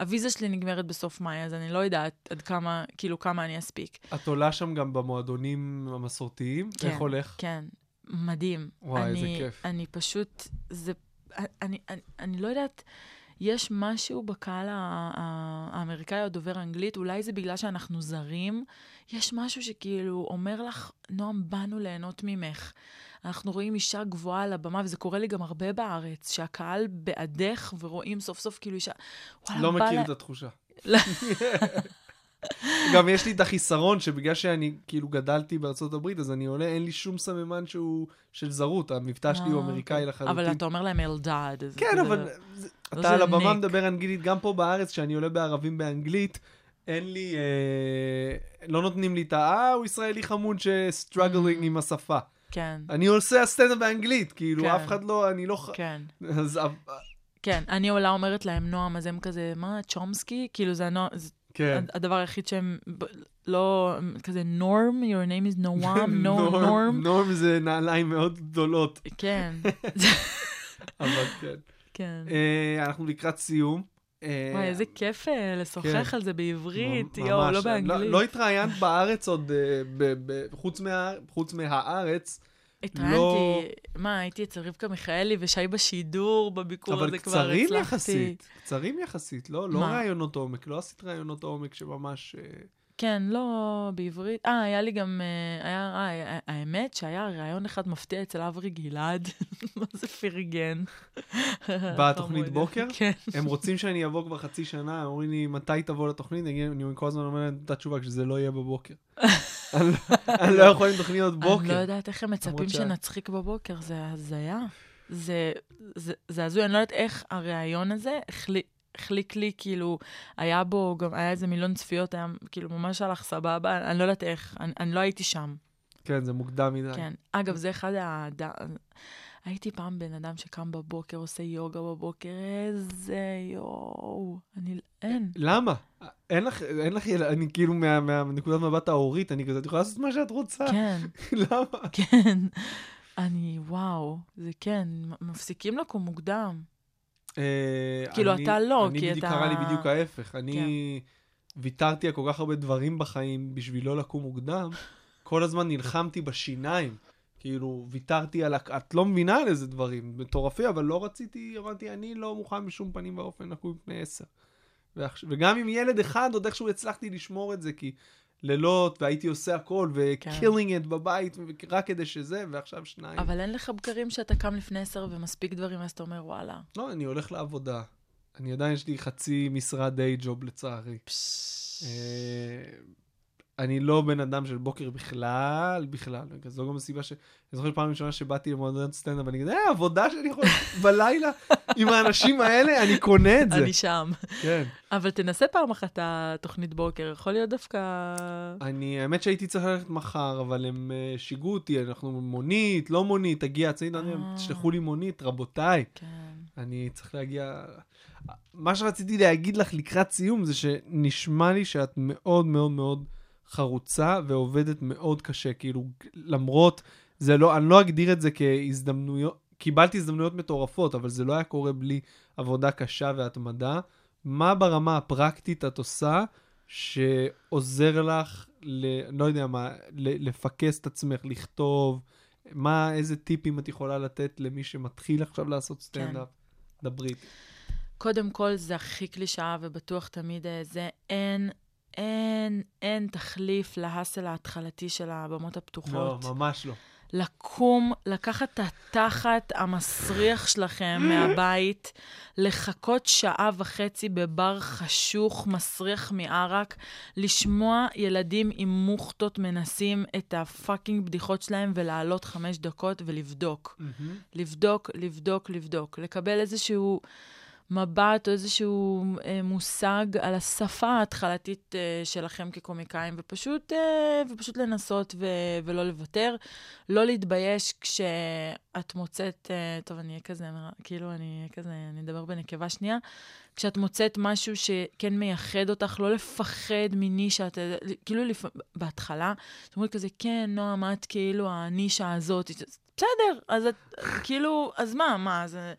הוויזה שלי נגמרת בסוף מאי, אז אני לא יודעת עד כמה, כאילו כמה אני אספיק. את עולה שם גם במועדונים המסורתיים? כן, איך הולך? כן, מדהים. וואי, אני, איזה כיף. אני פשוט, זה, אני, אני, אני לא יודעת, יש משהו בקהל האמריקאי או דובר אנגלית, אולי זה בגלל שאנחנו זרים, יש משהו שכאילו אומר לך, נועם, באנו ליהנות ממך. אנחנו רואים אישה גבוהה על הבמה, וזה קורה לי גם הרבה בארץ, שהקהל בעדך ורואים סוף סוף כאילו אישה... לא מכיר את התחושה. גם יש לי את החיסרון, שבגלל שאני כאילו גדלתי בארצות הברית, אז אני עולה, אין לי שום סממן שהוא של זרות, המבטא שלי הוא אמריקאי לחלוטין. אבל אתה אומר להם אלדד. כן, אבל אתה על הבמה מדבר אנגלית, גם פה בארץ, שאני עולה בערבים באנגלית, אין לי, לא נותנים לי את האה, הוא ישראלי חמוד שסטרגלינג עם השפה. כן. אני עושה הסטנדאפ באנגלית, כאילו אף אחד לא, אני לא... כן. אז... כן, אני עולה אומרת להם נועם, אז הם כזה, מה, צ'ומסקי? כאילו זה נועם... כן. הדבר היחיד שהם לא, כזה, נורם, your name is Noam, נורם. נורם זה נעליים מאוד גדולות. כן. אבל כן. כן. אנחנו לקראת סיום. וואי, איזה כיף לשוחח על זה בעברית, יו, לא באנגלית. לא התראיינת בארץ עוד, חוץ מהארץ. התראיינתי, מה, הייתי אצל רבקה מיכאלי ושי בשידור בביקור הזה כבר הצלחתי. אבל קצרים יחסית, קצרים יחסית, לא? לא רעיונות עומק, לא עשית רעיונות עומק שממש... כן, לא בעברית. אה, היה לי גם, האמת שהיה רעיון אחד מפתיע אצל אברי גלעד, מה זה פרגן. בתוכנית בוקר? כן. הם רוצים שאני אבוא כבר חצי שנה, אומרים לי, מתי תבוא לתוכנית? אני כל הזמן אומר להם את התשובה, כשזה לא יהיה בבוקר. אני לא יכולה עם תוכניות בוקר. אני לא יודעת איך הם מצפים שנצחיק בבוקר, זה הזיה. זה הזוי, אני לא יודעת איך הרעיון הזה החליט. חליק לי, כאילו, היה בו, גם היה איזה מיליון צפיות, היה כאילו ממש הלך סבבה, אני לא יודעת איך, אני, אני לא הייתי שם. כן, זה מוקדם מדי. כן, אגב, זה אחד הד... הייתי פעם בן אדם שקם בבוקר, עושה יוגה בבוקר, איזה יואו, אני, אין. למה? אין לך, אין לך, אני כאילו מה, מה, מנקודת מבט ההורית, אני כזה, את יכולה לעשות מה שאת רוצה. כן. למה? כן. אני, וואו, זה כן, מפסיקים לקום מוקדם. כאילו אתה לא, כי אתה... קרה לי בדיוק ההפך. אני ויתרתי על כל כך הרבה דברים בחיים בשביל לא לקום מוקדם. כל הזמן נלחמתי בשיניים. כאילו, ויתרתי על... את לא מבינה על איזה דברים. מטורפי, אבל לא רציתי, אמרתי, אני לא מוכן בשום פנים ואופן לקום לפני עשר. וגם עם ילד אחד, עוד איכשהו הצלחתי לשמור את זה, כי לילות, והייתי עושה הכל, ו-killing it בבית, רק כדי שזה, ועכשיו שניים. אבל אין לך בקרים שאתה קם לפני עשר ומספיק דברים, אז אתה אומר, וואלה. לא, אני הולך לעבודה. אני עדיין, יש לי חצי משרה די ג'וב לצערי. אני לא בן אדם של בוקר בכלל, בכלל. זו גם הסיבה ש... אני זוכר פעם ראשונה שבאתי למועדון סטנדאפ, ואני כזה, אה, עבודה שאני יכול בלילה עם האנשים האלה, אני קונה את זה. אני שם. כן. אבל תנסה פעם אחת התוכנית בוקר, יכול להיות דווקא... אני, האמת שהייתי צריך ללכת מחר, אבל הם שיגעו אותי, אנחנו מונית, לא מונית, תגיע, תשלחו לי מונית, רבותיי. כן. אני צריך להגיע... מה שרציתי להגיד לך לקראת סיום, זה שנשמע לי שאת מאוד מאוד מאוד חרוצה ועובדת מאוד קשה, כאילו, למרות, זה לא, אני לא אגדיר את זה כהזדמנויות, קיבלתי הזדמנויות מטורפות, אבל זה לא היה קורה בלי עבודה קשה והתמדה. מה ברמה הפרקטית את עושה שעוזר לך, ל, לא יודע מה, ל, לפקס את עצמך, לכתוב, מה, איזה טיפים את יכולה לתת למי שמתחיל עכשיו לעשות סטנדאפ? כן. דברית. קודם כל, זה הכי קלישה ובטוח תמיד זה, אין, אין, אין תחליף להסל ההתחלתי של הבמות הפתוחות. לא, ממש לא. לקום, לקחת את התחת המסריח שלכם מהבית, לחכות שעה וחצי בבר חשוך, מסריח מערק, לשמוע ילדים עם מוכתות מנסים את הפאקינג בדיחות שלהם ולעלות חמש דקות ולבדוק. לבדוק, לבדוק, לבדוק. לקבל איזשהו מבט או איזשהו אה, מושג על השפה ההתחלתית אה, שלכם כקומיקאים, ופשוט, אה, ופשוט לנסות ו, ולא לוותר. לא להתבייש כשאת מוצאת, אה, טוב, אני אהיה כזה, כאילו, אני כזה, אני אדבר בנקבה שנייה, כשאת מוצאת משהו שכן מייחד אותך, לא לפחד מנישה, את, כאילו, לפ... בהתחלה, את אומרת כזה, כן, נועם, את כאילו, הנישה הזאת, בסדר, אז את, כאילו, אז מה, מה, זה...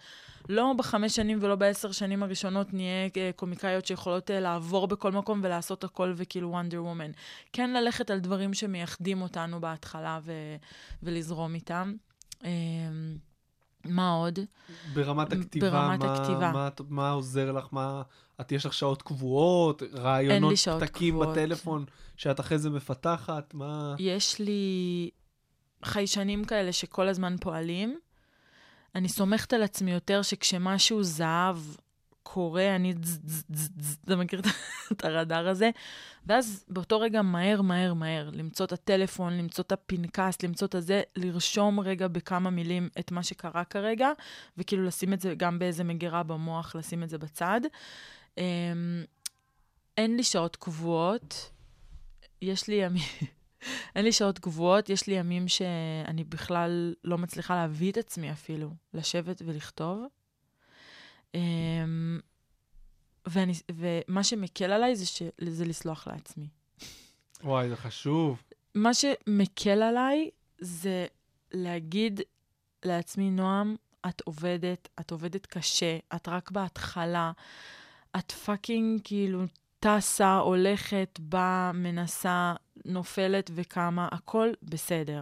לא בחמש שנים ולא בעשר שנים הראשונות נהיה קומיקאיות שיכולות לעבור בכל מקום ולעשות הכל וכאילו וונדר וומן. כן ללכת על דברים שמייחדים אותנו בהתחלה ו- ולזרום איתם. מה עוד? ברמת הכתיבה, ברמת מה, הכתיבה. מה, מה עוזר לך? מה, את יש לך שעות קבועות? רעיונות פתקים בטלפון שאת אחרי זה מפתחת? מה? יש לי חיישנים כאלה שכל הזמן פועלים. אני סומכת על עצמי יותר שכשמשהו זהב קורה, אני אתה מכיר את הרדאר הזה, ואז באותו רגע מהר, מהר, מהר, למצוא את הטלפון, למצוא את הפנקס, למצוא את הזה, לרשום רגע בכמה מילים את מה שקרה כרגע, וכאילו לשים את זה גם באיזה מגירה במוח, לשים את זה בצד. אין לי שעות קבועות, יש לי ימים... אין לי שעות קבועות, יש לי ימים שאני בכלל לא מצליחה להביא את עצמי אפילו, לשבת ולכתוב. ואני, ומה שמקל עליי זה, ש, זה לסלוח לעצמי. וואי, זה חשוב. מה שמקל עליי זה להגיד לעצמי, נועם, את עובדת, את עובדת קשה, את רק בהתחלה, את פאקינג כאילו... טסה, הולכת, באה, מנסה, נופלת וכמה, הכל בסדר.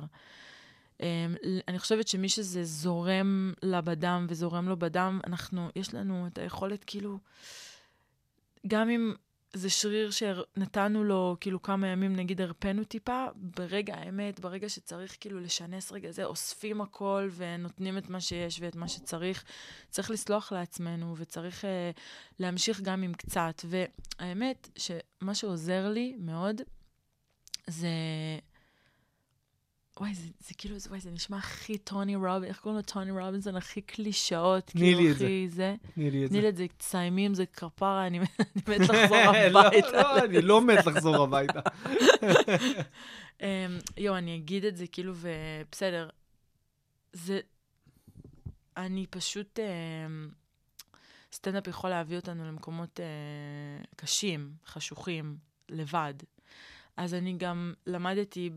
אני חושבת שמי שזה זורם לה בדם וזורם לו בדם, אנחנו, יש לנו את היכולת כאילו, גם אם זה שריר שנתנו לו כאילו כמה ימים, נגיד הרפנו טיפה, ברגע האמת, ברגע שצריך כאילו לשנס רגע זה, אוספים הכל ונותנים את מה שיש ואת מה שצריך. צריך לסלוח לעצמנו וצריך אה, להמשיך גם עם קצת. והאמת שמה שעוזר לי מאוד זה... וואי, זה, זה כאילו, זה, וואי, זה נשמע הכי טוני רובינס, איך קוראים לו טוני רובינס, הכי קלישאות, כאילו הכי זה. זה. נילי, נילי את זה. נילי את זה, ציימים, זה כפרה, אני, אני מת לחזור הביתה. לא, לא, אני לא מת לחזור הביתה. יו, אני אגיד את זה, כאילו, ובסדר. זה, אני פשוט, סטנדאפ יכול להביא אותנו למקומות קשים, חשוכים, לבד. אז אני גם למדתי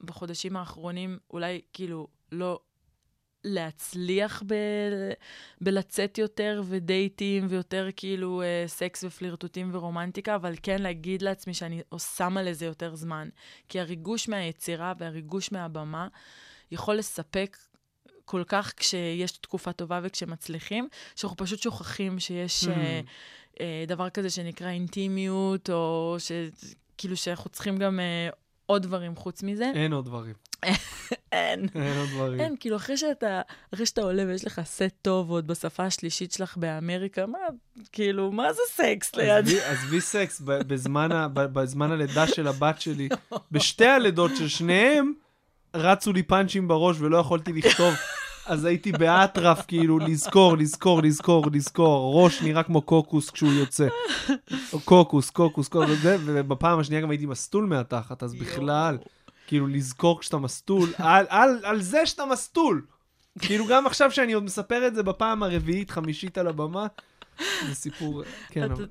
בחודשים האחרונים, אולי כאילו לא להצליח ב- בלצאת יותר ודייטים ויותר כאילו אה, סקס ופלירטוטים ורומנטיקה, אבל כן להגיד לעצמי שאני שמה לזה יותר זמן. כי הריגוש מהיצירה והריגוש מהבמה יכול לספק כל כך כשיש תקופה טובה וכשמצליחים, שאנחנו פשוט שוכחים שיש mm-hmm. אה, אה, דבר כזה שנקרא אינטימיות, או ש... כאילו שאנחנו צריכים גם אה, עוד דברים חוץ מזה. אין עוד דברים. אין. אין עוד דברים. אין, כאילו אחרי שאתה, אחרי שאתה עולה ויש לך סט טוב עוד בשפה השלישית שלך באמריקה, מה, כאילו, מה זה סקס ליד? אז בי סקס בזמן, ה, בזמן הלידה של הבת שלי, בשתי הלידות של שניהם, רצו לי פאנצ'ים בראש ולא יכולתי לכתוב. אז הייתי באטרף, כאילו, לזכור, לזכור, לזכור, לזכור. ראש נראה כמו קוקוס כשהוא יוצא. קוקוס, קוקוס, קוקוס, ובפעם השנייה גם הייתי מסתול מהתחת, אז בכלל, כאילו, לזכור כשאתה מסתול, על, על, על זה שאתה מסתול. כאילו, גם עכשיו שאני עוד מספר את זה בפעם הרביעית, חמישית על הבמה, זה סיפור, כן, אבל...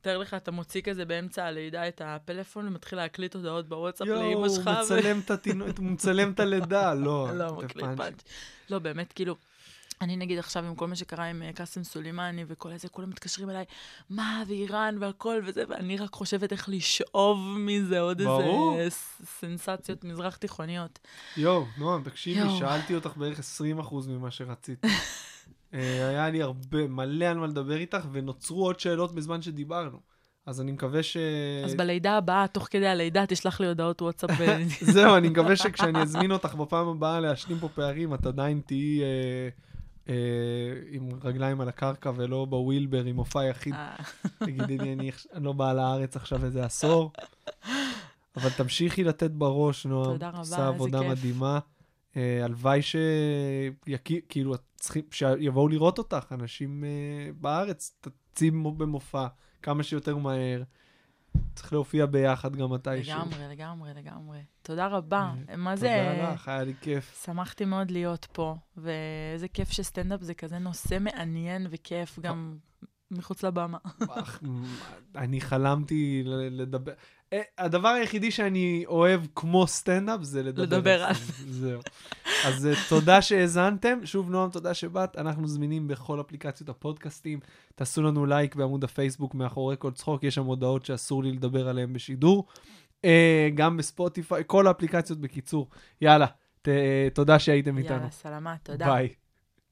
תאר לך, אתה מוציא כזה באמצע הלידה את הפלאפון, ומתחיל להקליט הודעות בוואטסאפ לאמא שלך. יואו, הוא מצלם את הלידה, לא. לא, מקליט פאנץ'. לא, באמת, כאילו, אני נגיד עכשיו עם כל מה שקרה עם קאסם סולימני וכל איזה, כולם מתקשרים אליי, מה, ואיראן והכל וזה, ואני רק חושבת איך לשאוב מזה עוד איזה סנסציות מזרח תיכוניות. יואו, נועם, תקשיבי, שאלתי אותך בערך עשרים אחוז ממה שרצית. היה לי הרבה מלא על מה לדבר איתך, ונוצרו עוד שאלות בזמן שדיברנו. אז אני מקווה ש... אז בלידה הבאה, תוך כדי הלידה, תשלח לי הודעות וואטסאפ. זהו, אני מקווה שכשאני אזמין אותך בפעם הבאה להשלים פה פערים, את עדיין תהיי עם רגליים על הקרקע ולא בווילבר, עם הופעה יחיד. תגידי לי, אני לא באה לארץ עכשיו איזה עשור. אבל תמשיכי לתת בראש, נועם. תודה רבה, איזה כיף. עושה עבודה מדהימה. הלוואי שכאילו, שיבואו לראות אותך, אנשים בארץ, תצאים במופע. כמה שיותר מהר, צריך להופיע ביחד גם מתישהו. לגמרי, לגמרי, לגמרי. תודה רבה. מה זה? תודה לך, היה לי כיף. שמחתי מאוד להיות פה, ואיזה כיף שסטנדאפ זה כזה נושא מעניין וכיף, גם מחוץ לבמה. אני חלמתי לדבר... הדבר היחידי שאני אוהב כמו סטנדאפ זה לדבר על זה. זהו. אז תודה שהזנתם. שוב, נועם, תודה שבאת. אנחנו זמינים בכל אפליקציות הפודקאסטים. תעשו לנו לייק בעמוד הפייסבוק, מאחורי כל צחוק. יש שם הודעות שאסור לי לדבר עליהן בשידור. גם בספוטיפיי, כל האפליקציות בקיצור. יאללה, תודה שהייתם איתנו. יאללה, סלמת, תודה. ביי.